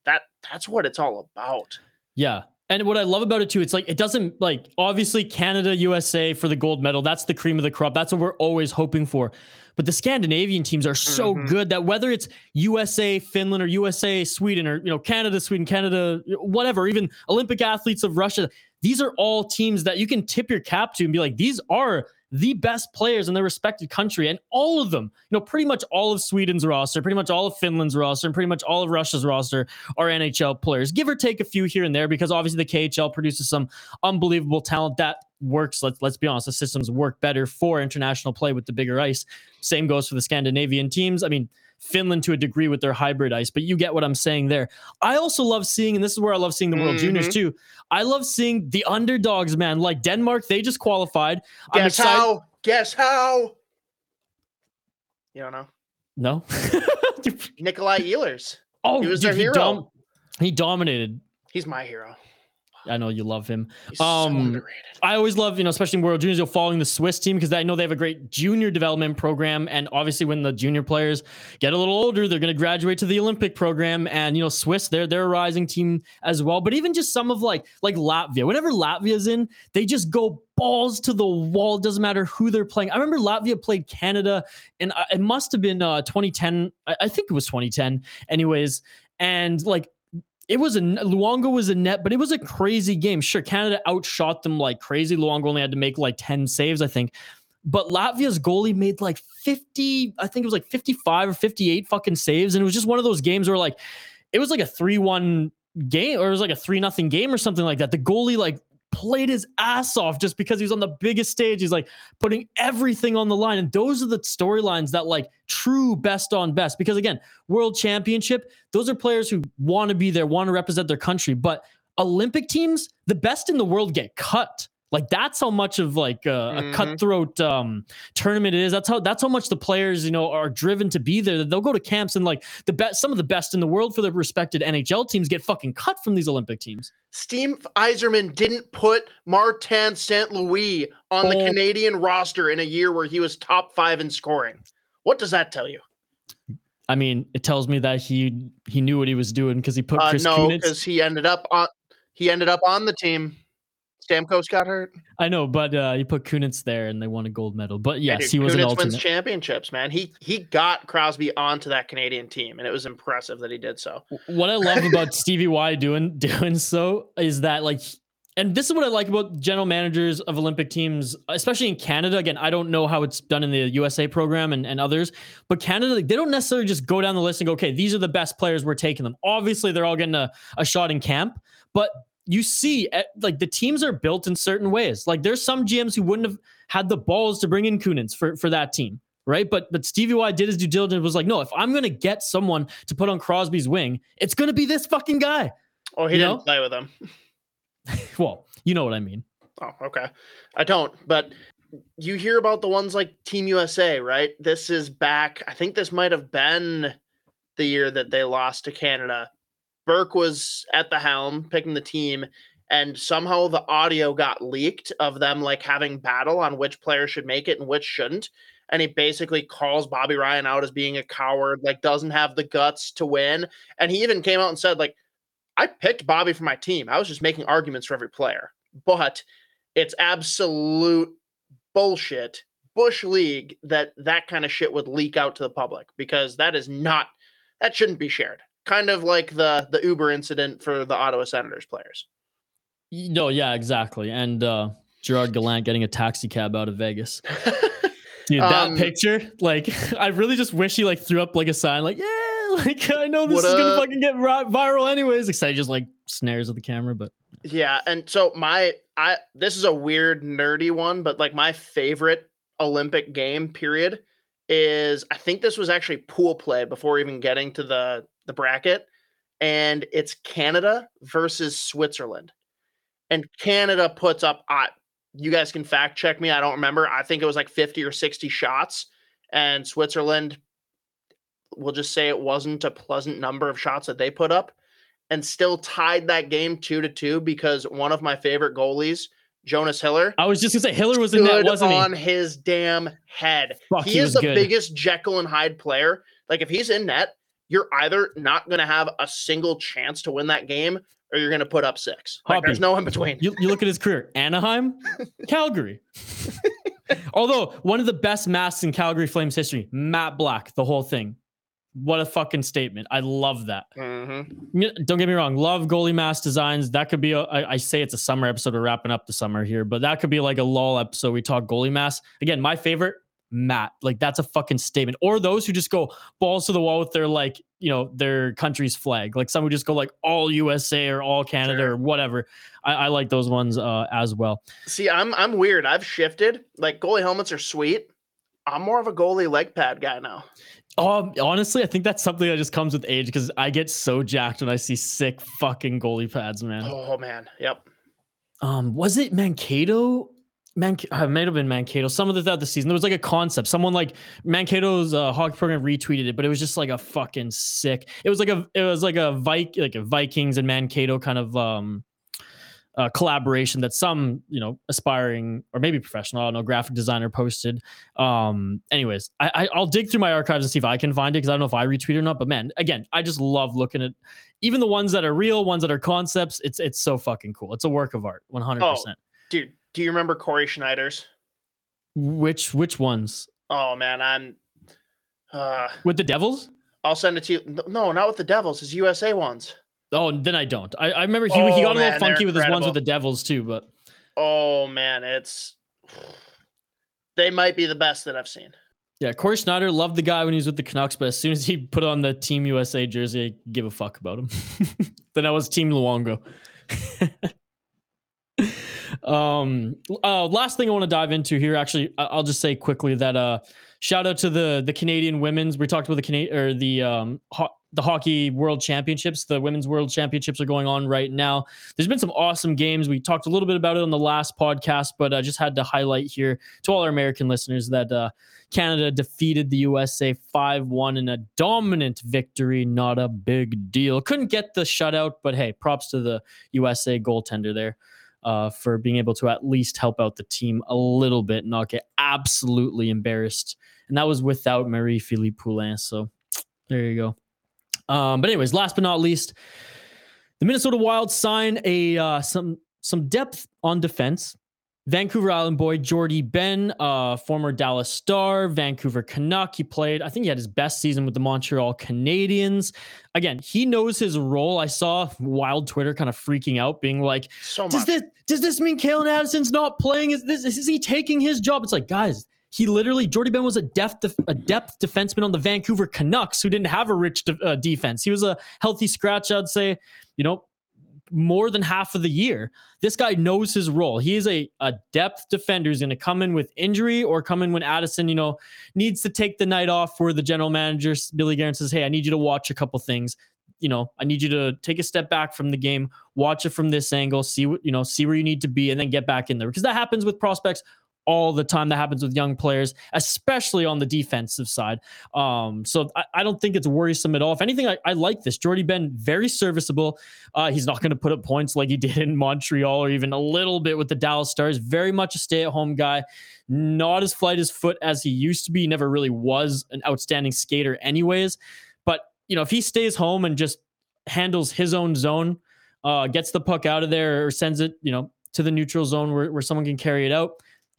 That's what it's all about. Yeah. And what I love about it too, it's it doesn't obviously Canada, USA for the gold medal. That's the cream of the crop. That's what we're always hoping for. But the Scandinavian teams are so good that whether it's USA, Finland, or USA, Sweden, or Canada, Sweden, Canada, whatever, even Olympic athletes of Russia, these are all teams that you can tip your cap to and be like, these are the best players in their respected country. And all of them, pretty much all of Sweden's roster, pretty much all of Finland's roster, and pretty much all of Russia's roster are NHL players, give or take a few here and there, because obviously the KHL produces some unbelievable talent that works. Let's be honest, the systems work better for international play with the bigger ice. Same goes for the Scandinavian teams. I mean, Finland to a degree with their hybrid ice, but you get what I'm saying there. I also love seeing, and this is where I love seeing the World Juniors too. I love seeing the underdogs, man. Denmark, they just qualified. Guess how? You don't know? No. Nikolai Ehlers. Oh, he was their hero. He dominated. He's my hero. I know you love him. He's so underrated. I always love, especially in World Juniors, you're following the Swiss team because I know they have a great junior development program. And obviously when the junior players get a little older, they're going to graduate to the Olympic program. And, Swiss, they're a rising team as well. But even just some of like Latvia, whenever Latvia's in, they just go balls to the wall. It doesn't matter who they're playing. I remember Latvia played Canada and it must have been 2010. I think it was 2010 anyways. And it was Luongo was a net, but it was a crazy game. Sure, Canada outshot them like crazy. Luongo only had to make 10 saves, I think. But Latvia's goalie made 50, I think it was 55 or 58 fucking saves. And it was just one of those games where it was a 3-1 game or it was a 3-0 game or something like that. The goalie played his ass off just because he was on the biggest stage. He's putting everything on the line. And those are the storylines that true best on best, because again, world championship, those are players who want to be there, want to represent their country. But Olympic teams, the best in the world get cut. That's how much of a cutthroat tournament it is. That's how much the players, are driven to be there. They'll go to camps and the best, some of the best in the world for the respected NHL teams get fucking cut from these Olympic teams. Steve Yzerman didn't put Martin St. Louis on the Canadian roster in a year where he was top 5 in scoring. What does that tell you? I mean, it tells me that he knew what he was doing because he put Chris Kunitz. Because he ended up on the team. Stamkos got hurt. I know, but you put Kunitz there and they won a gold medal. But yes, he was an alternate. Kunitz wins championships, man. He got Crosby onto that Canadian team, and it was impressive that he did so. What I love about Stevie Y doing so is that and this is what I like about general managers of Olympic teams, especially in Canada. Again, I don't know how it's done in the USA program and others, but Canada, they don't necessarily just go down the list and go, okay, these are the best players, we're taking them. Obviously, they're all getting a shot in camp, but you see, the teams are built in certain ways. There's some GMs who wouldn't have had the balls to bring in Kunitz for that team, right? But Stevie Y did his due diligence, was no, if I'm going to get someone to put on Crosby's wing, it's going to be this fucking guy. Oh, he didn't play with him. Well, you know what I mean. Oh, okay. I don't, but you hear about the ones like Team USA, right? This is back. I think this might have been the year that they lost to Canada. Burke was at the helm picking the team, and somehow the audio got leaked of them having battle on which player should make it and which shouldn't. And he basically calls Bobby Ryan out as being a coward, doesn't have the guts to win. And he even came out and said, I picked Bobby for my team. I was just making arguments for every player. But it's absolute bullshit, Bush League, that kind of shit would leak out to the public, because that shouldn't be shared. Kind of like the Uber incident for the Ottawa Senators players. No, yeah, exactly. And Gerard Gallant getting a taxi cab out of Vegas. Dude, that picture, I really just wish he threw up a sign, I know this is gonna fucking get viral anyways. Except he just snares at the camera, but yeah. And so this is a weird nerdy one, but my favorite Olympic game period is, I think this was actually pool play before even getting to the bracket, and it's Canada versus Switzerland, and Canada puts up, you guys can fact check me, I don't remember, I think it was 50 or 60 shots, and Switzerland, we'll just say it wasn't a pleasant number of shots that they put up, and still tied that game 2-2 because one of my favorite goalies, Jonas Hiller. I was just gonna say Hiller was in that, wasn't he? On his damn head. Fuck, he is the good. Biggest Jekyll and Hyde player. If he's in net, you're either not going to have a single chance to win that game, or you're going to put up 6. Hoppy, there's no in between. You look at his career. Anaheim, Calgary. Although, one of the best masks in Calgary Flames history, Matt Black, the whole thing. What a fucking statement. I love that. Mm-hmm. Don't get me wrong. Love goalie mask designs. That could be I say it's a summer episode. We're wrapping up the summer here, but that could be a lull episode. We talk goalie masks. Again, my favorite, Matt, that's a fucking statement. Or those who just go balls to the wall with their their country's flag, some who just go all USA or all Canada, sure, or whatever. I like those ones as well. See, I'm weird. I've shifted. Goalie helmets are sweet. I'm more of a goalie leg pad guy now. Honestly, I think that's something that just comes with age, because I get so jacked when I see sick fucking goalie pads, man. Oh man, yep. Was it Mankato? It might have been Mankato. Some of the throughout the season, there was a concept. Someone Mankato's hockey program retweeted it, but it was just a fucking sick. It was like a Vikings and Mankato kind of collaboration that some, you know, aspiring or maybe professional, I don't know, graphic designer posted. Anyways, I'll dig through my archives and see if I can find it, because I don't know if I retweet or not. But man, again, I just love looking at even the ones that are real, ones that are concepts. It's so fucking cool. It's a work of art, 100%. Oh, dude, do you remember Corey Schneider's? Which ones? Oh man, I'm with the Devils. I'll send it to you. No, not with the Devils. His USA ones. Oh, then I don't. I remember he got a little funky with his ones with the Devils too, but oh man, they might be the best that I've seen. Yeah, Corey Schneider, loved the guy when he was with the Canucks, but as soon as he put on the Team USA jersey, I give a fuck about him. Then I was Team Luongo. Last thing I want to dive into here, actually, I'll just say quickly that shout out to the Canadian women's. We talked about the hockey world championships. The women's world championships are going on right now. There's been some awesome games. We talked a little bit about it on the last podcast, but I just had to highlight here to all our American listeners that Canada defeated the USA 5-1 in a dominant victory. Not a big deal. Couldn't get the shutout, but hey, props to the USA goaltender there. For being able to at least help out the team a little bit, not get absolutely embarrassed. And that was without Marie-Philippe Poulin. So there you go. But anyways, last but not least, the Minnesota Wild signed some depth on defense. Vancouver Island boy Jordie Benn, former Dallas Star, Vancouver Canuck. He played, I think he had his best season with the Montreal Canadiens. Again, he knows his role. I saw Wild Twitter kind of freaking out, being like, does this mean Kalen Addison's not playing? Is he taking his job? It's like, guys, he literally, Jordie Benn was a depth defenseman on the Vancouver Canucks who didn't have a rich defense. He was a healthy scratch, I'd say, you know, more than half of the year. This guy knows his role. He is a depth defender who's going to come in with injury or come in when Addison, you know, needs to take the night off, where the general manager, Billy Guerin, says, hey, I need you to watch a couple things. You know, I need you to take a step back from the game, watch it from this angle, see where you need to be, and then get back in there. Because that happens with prospects all the time. That happens with young players, especially on the defensive side. So I don't think it's worrisome at all. If anything, I like this. Jordie Benn, very serviceable. He's not going to put up points like he did in Montreal or even a little bit with the Dallas Stars. Very much a stay-at-home guy. Not as flight as foot as he used to be. He never really was an outstanding skater anyways. But, you know, if he stays home and just handles his own zone, gets the puck out of there or sends it, you know, to the neutral zone where someone can carry it out,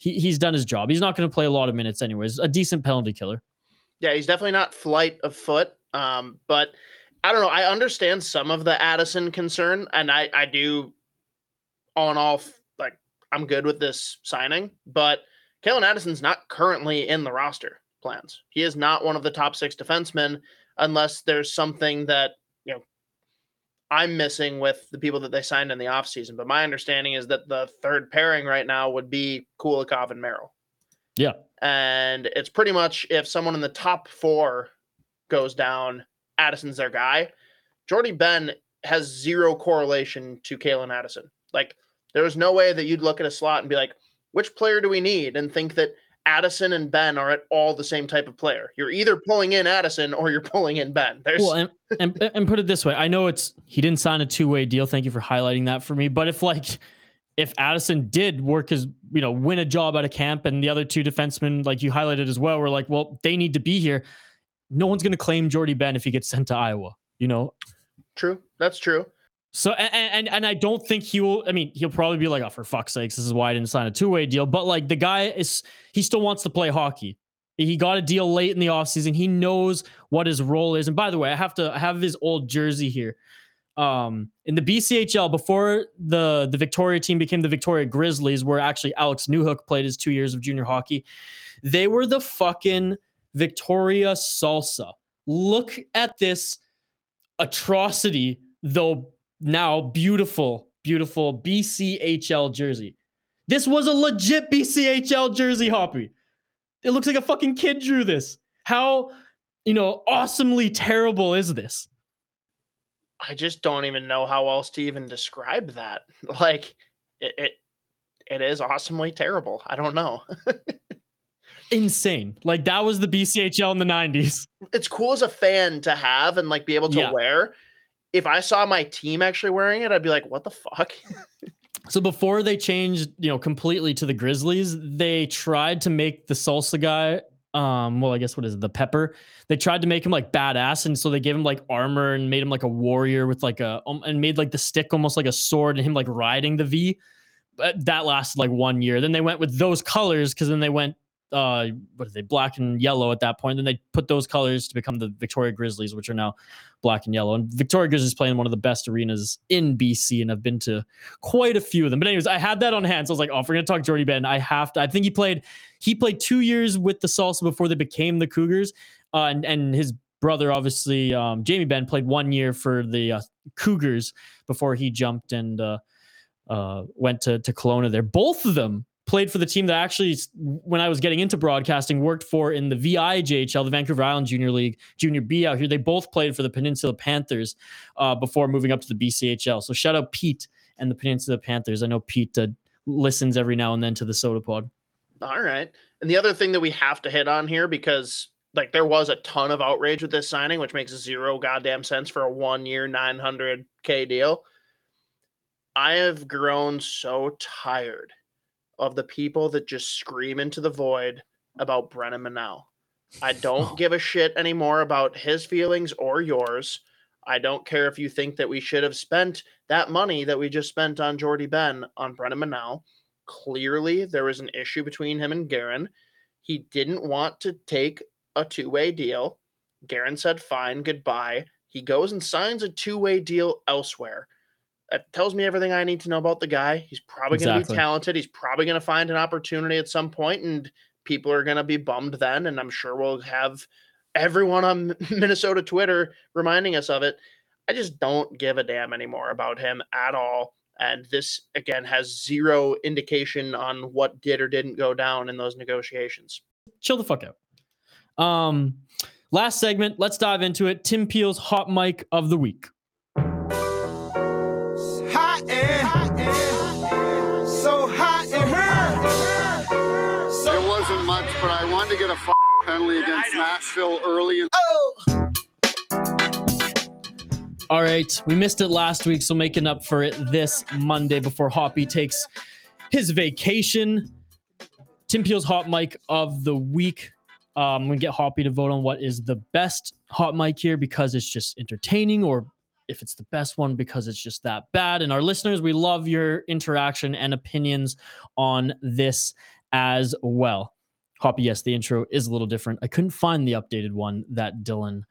He's done his job. He's not going to play a lot of minutes anyways. A decent penalty killer. Yeah, he's definitely not flight of foot. But I don't know. I understand some of the Addison concern, and I do on off. Like, I'm good with this signing, but Kalen Addison's not currently in the roster plans. He is not one of the top six defensemen unless there's something that, you know, I'm missing with the people that they signed in the offseason. But my understanding is that the third pairing right now would be Kulikov and Merrill. Yeah. And it's pretty much if someone in the top four goes down, Addison's their guy. Jordie Benn has zero correlation to Kalen Addison. Like, there was no way that you'd look at a slot and be like, which player do we need? And think that Addison and Ben are at all the same type of player. You're either pulling in Addison or you're pulling in Ben. And put it this way. I know he didn't sign a two-way deal. Thank you for highlighting that for me. But if Addison did work as, you know, win a job out of camp, and the other two defensemen, like you highlighted as well, were like, well, they need to be here. No one's going to claim Jordie Benn if he gets sent to Iowa, you know? True. That's true. So, and I don't think he will, I mean, he'll probably be like, oh, for fuck's sakes, this is why I didn't sign a two-way deal. But like, the guy he still wants to play hockey. He got a deal late in the offseason. He knows what his role is. And by the way, I have his old jersey here. In the BCHL, before the Victoria team became the Victoria Grizzlies, where actually Alex Newhook played his 2 years of junior hockey, they were the fucking Victoria Salsa. Look at this atrocity, though. Now, beautiful, beautiful BCHL jersey. This was a legit BCHL jersey, Hoppy. It looks like a fucking kid drew this. How, you know, awesomely terrible is this? I just don't even know how else to even describe that. Like, it is awesomely terrible. I don't know. Insane. Like, that was the BCHL in the 90s. It's cool as a fan to have and, like, be able to wear. If I saw my team actually wearing it, I'd be like, what the fuck? So before they changed, completely to the Grizzlies, they tried to make the salsa guy, well, I guess what is it, the Pepper? They tried to make him like badass, and so they gave him like armor and made him like a warrior with like a, and made like the stick almost like a sword and him like riding the V. But that lasted like 1 year. Then they went with those colors because then they went, what are they, black and yellow at that point. Then they put those colors to become the Victoria Grizzlies, which are now black and yellow. And Victoria Grizzlies play in one of the best arenas in BC, and I've been to quite a few of them. But anyways, I had that on hand, so I was like, oh, if we're gonna talk Jordie Benn, I have to. I think he played 2 years with the Salsa before they became the Cougars, and his brother, obviously, Jamie Benn, played 1 year for the Cougars before he jumped and went to Kelowna. There, both of them played for the team that actually, when I was getting into broadcasting, worked for in the VIJHL, the Vancouver Island Junior League, Junior B out here. They both played for the Peninsula Panthers before moving up to the BCHL. So shout out Pete and the Peninsula Panthers. I know Pete listens every now and then to the Sota Pod. All right. And the other thing that we have to hit on here, because like there was a ton of outrage with this signing, which makes zero goddamn sense for a 1 year, $900K deal. I have grown so tired of the people that just scream into the void about Brennan Manal. I don't give a shit anymore about his feelings or yours. I don't care if you think that we should have spent that money that we just spent on Jordie Benn on Brennan Manal. Clearly, there was an issue between him and Guerin. He didn't want to take a two-way deal. Guerin said, fine, goodbye. He goes and signs a two-way deal elsewhere. That tells me everything I need to know about the guy. He's probably going to be talented. He's probably going to find an opportunity at some point, and people are going to be bummed then. And I'm sure we'll have everyone on Minnesota Twitter reminding us of it. I just don't give a damn anymore about him at all. And this, again, has zero indication on what did or didn't go down in those negotiations. Chill the fuck out. Last segment, let's dive into it. Tim Peel's Hot Mic of the Week. But I wanted to get a penalty against Nashville early. All right, we missed it last week, so making up for it this Monday before Hoppy takes his vacation. Tim Peel's Hot Mic of the Week. I'm going to get Hoppy to vote on what is the best hot mic here, because it's just entertaining, or if it's the best one, because it's just that bad. And our listeners, we love your interaction and opinions on this as well. Hoppy, yes, the intro is a little different. I couldn't find the updated one that Dylan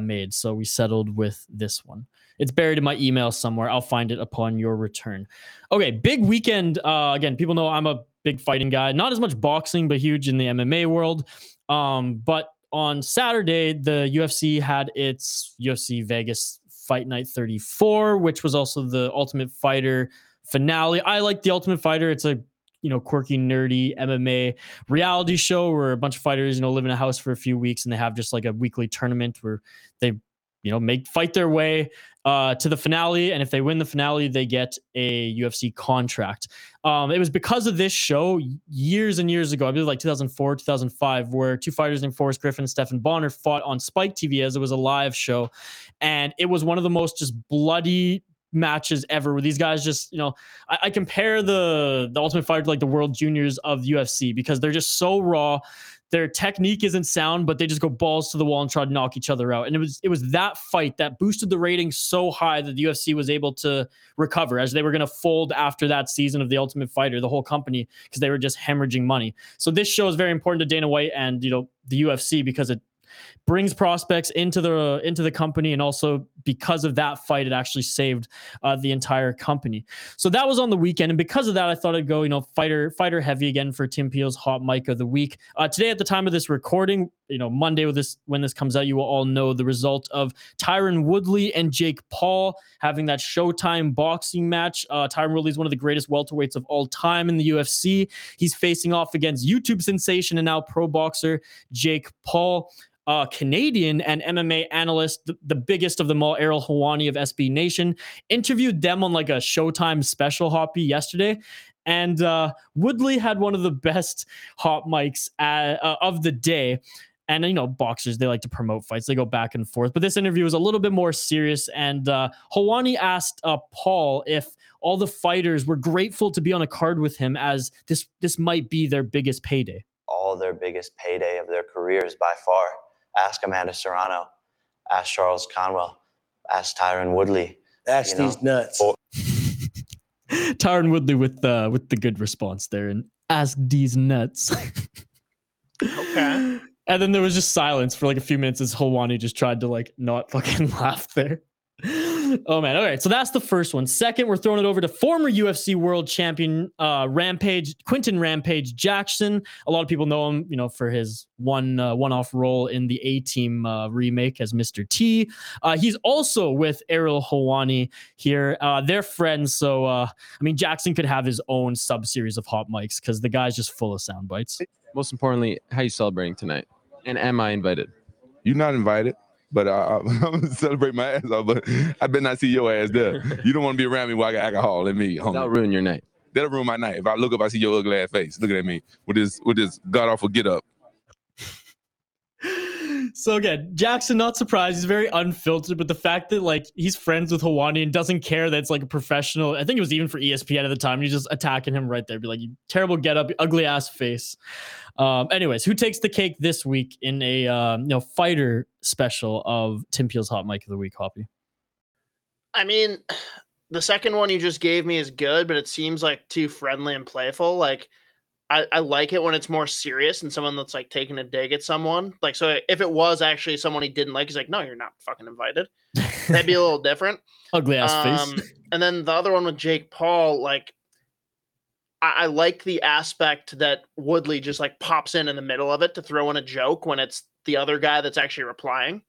made, so we settled with this one. It's buried in my email somewhere. I'll find it upon your return. Okay, big weekend. Again, people know I'm a big fighting guy. Not as much boxing, but huge in the MMA world. But on Saturday, the UFC had its UFC Vegas Fight Night 34, which was also the Ultimate Fighter finale. I like the Ultimate Fighter. It's a quirky, nerdy MMA reality show where a bunch of fighters, live in a house for a few weeks, and they have just like a weekly tournament where they, fight their way to the finale. And if they win the finale, they get a UFC contract. It was because of this show years and years ago, I believe like 2004, 2005, where two fighters named Forrest Griffin and Stephan Bonnar fought on Spike TV as it was a live show. And it was one of the most just bloody matches ever, where these guys just I compare the Ultimate Fighter to like the World Juniors of the UFC, because they're just so raw, their technique isn't sound, but they just go balls to the wall and try to knock each other out. And it was that fight that boosted the ratings so high that the UFC was able to recover, as they were going to fold after that season of the Ultimate Fighter, the whole company, because they were just hemorrhaging money. So this show is very important to Dana White and the UFC, because it brings prospects into the company, and also because of that fight, it actually saved the entire company. So that was on the weekend, and because of that, I thought I'd go fighter heavy again for Tim Peel's Hot Mic of the Week. Today, at the time of this recording, Monday when this comes out, you will all know the result of Tyron Woodley and Jake Paul having that Showtime boxing match. Tyron Woodley is one of the greatest welterweights of all time in the UFC. He's facing off against YouTube sensation and now pro boxer Jake Paul. Canadian and MMA analyst, the biggest of them all, Ariel Helwani of SB Nation, interviewed them on like a Showtime special, Hoppy, yesterday. And Woodley had one of the best hot mics of the day. And, boxers, they like to promote fights. They go back and forth. But this interview was a little bit more serious. And Helwani asked Paul if all the fighters were grateful to be on a card with him, as this might be their biggest payday. All their biggest payday of their careers by far. Ask Amanda Serrano. Ask Charles Conwell. Ask Tyron Woodley. Ask these nuts. Tyron Woodley with the good response there, and ask these nuts. Okay. And then there was just silence for like a few minutes as Helwani just tried to like not fucking laugh there. Oh man. All right. So that's the first one. Second, we're throwing it over to former UFC world champion Quentin Rampage Jackson. A lot of people know him, you know, for his one-off role in the A-Team remake as Mr. T. He's also with Ariel Helwani here. They're friends. So, I mean, Jackson could have his own sub-series of hot mics because the guy's just full of sound bites. Most importantly, how are you celebrating tonight? And am I invited? You're not invited. But I'm going to celebrate my ass off, but I better not see your ass there. You don't want to be around me while I got alcohol in me. Homie. That'll ruin your night. That'll ruin my night. If I look up, I see your ugly ass face looking at me with this god-awful get-up. So again, Jackson, not surprised. He's very unfiltered, but the fact that like he's friends with Helwani and doesn't care that it's like a professional, I think it was even for ESPN at the time, he's just attacking him right there. Be like, you terrible get up, ugly ass face. Anyways, who takes the cake this week in a fighter special of Tim Peel's Hot Mic of the Week, Hoppy? I mean, the second one you just gave me is good, but it seems like too friendly and playful. Like I like it when it's more serious and someone that's like taking a dig at someone. Like, so if it was actually someone he didn't like, he's like, no, you're not fucking invited. That'd be a little different. Ugly ass face. And then the other one with Jake Paul, like I like the aspect that Woodley just like pops in the middle of it to throw in a joke when it's the other guy that's actually replying.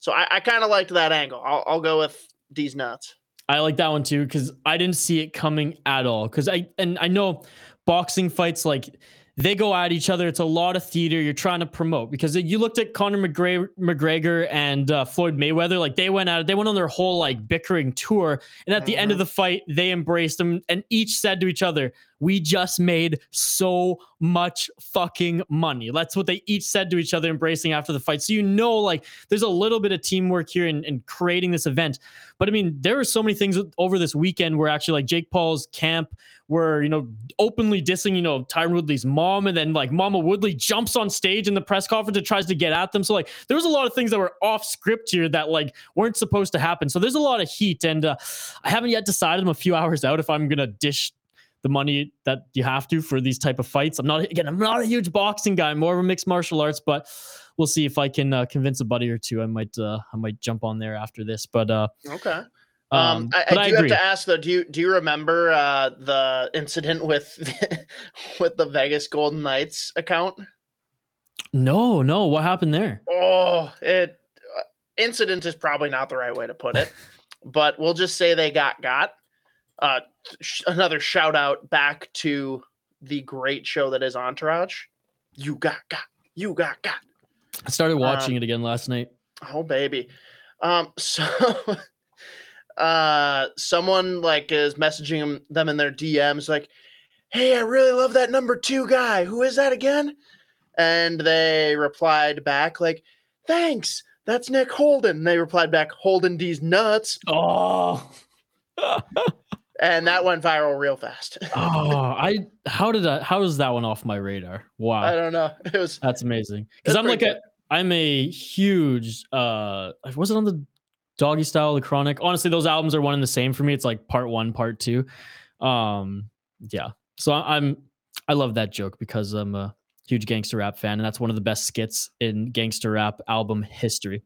So I kind of liked that angle. I'll go with these nuts. I like that one too, because I didn't see it coming at all. Because I know boxing fights, like they go at each other. It's a lot of theater you're trying to promote, because you looked at Conor McGregor and Floyd Mayweather, like they went at it. They went on their whole like bickering tour. And at the end of the fight, they embraced them and each said to each other, we just made so much fucking money. That's what they each said to each other, embracing after the fight. So, like there's a little bit of teamwork here in creating this event. But I mean, there were so many things over this weekend where actually like Jake Paul's camp were, openly dissing, Tyron Woodley's mom. And then like Mama Woodley jumps on stage in the press conference and tries to get at them. So like there was a lot of things that were off script here that like weren't supposed to happen. So there's a lot of heat, and I haven't yet decided. I'm a few hours out if I'm going to dish the money that you have to for these type of fights. I'm not a huge boxing guy. I'm more of a mixed martial arts, but we'll see if I can convince a buddy or two. I might jump on there after this, but okay. I have to ask though, do you remember the incident with the Vegas Golden Knights account? No. What happened there? Oh, incident is probably not the right way to put it, but we'll just say they got. Another shout out back to the great show that is Entourage. You got. I started watching it again last night. Oh baby. So someone like is messaging them in their DMs like, hey, I really love that number 2 guy. Who is that again? And they replied back like, thanks. That's Nick Holden. And they replied back, Holden D's nuts. Oh. And that went viral real fast. How is that one off my radar? Wow. I don't know. That's amazing. Because I'm a huge was it on the Doggy Style, the Chronic? Honestly, those albums are one and the same for me. It's like part one, part two. Yeah. So I love that joke because I'm a huge gangster rap fan, and that's one of the best skits in gangster rap album history.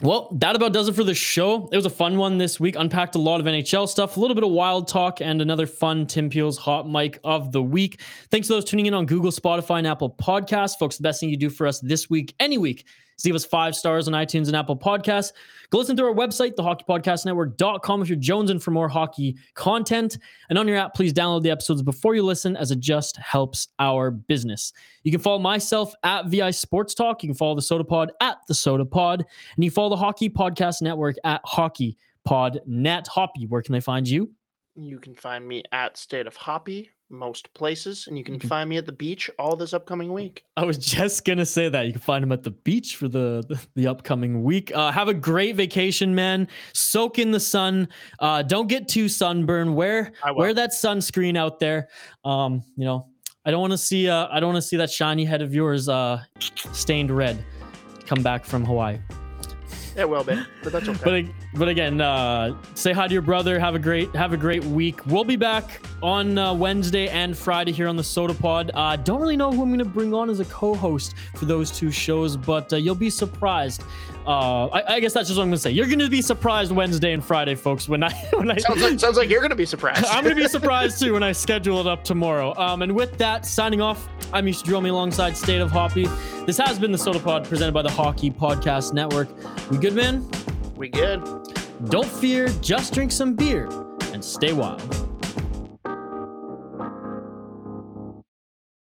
Well, that about does it for the show. It was a fun one this week. Unpacked a lot of NHL stuff, a little bit of wild talk, and another fun Tim Peel's Hot Mic of the Week. Thanks to those tuning in on Google, Spotify, and Apple Podcasts. Folks, the best thing you do for us this week, any week, is leave us 5 stars on iTunes and Apple Podcasts. Go listen to our website, thehockeypodcastnetwork.com, if you're jonesing for more hockey content. And on your app, please download the episodes before you listen, as it just helps our business. You can follow myself at VI Sports Talk. You can follow the Sota Pod at the Sota Pod. And you follow the Hockey Podcast Network at Hockey Pod Net. Hoppy, where can they find you? You can find me at State of Hoppy. most places, and you can find me at the beach all this upcoming week. I was just gonna say that you can find him at the beach for the upcoming week. Have a great vacation, man. Soak in the sun. Don't get too sunburned. Wear that sunscreen out there. You know, I don't want to see that shiny head of yours stained red come back from Hawaii. Yeah, well, man, but that's okay. But again, say hi to your brother. Have a great week. We'll be back on Wednesday and Friday here on the Sota Pod. Don't really know who I'm going to bring on as a co-host for those two shows, but you'll be surprised. I guess that's just what I'm going to say. You're going to be surprised Wednesday and Friday, folks. Sounds like you're going to be surprised. I'm going to be surprised too when I schedule it up tomorrow. And with that, signing off. I'm Isha Dromi alongside State of Hoppy. This has been the Sota Pod presented by the Hockey Podcast Network. We good, man? We good. Don't fear, just drink some beer and stay wild.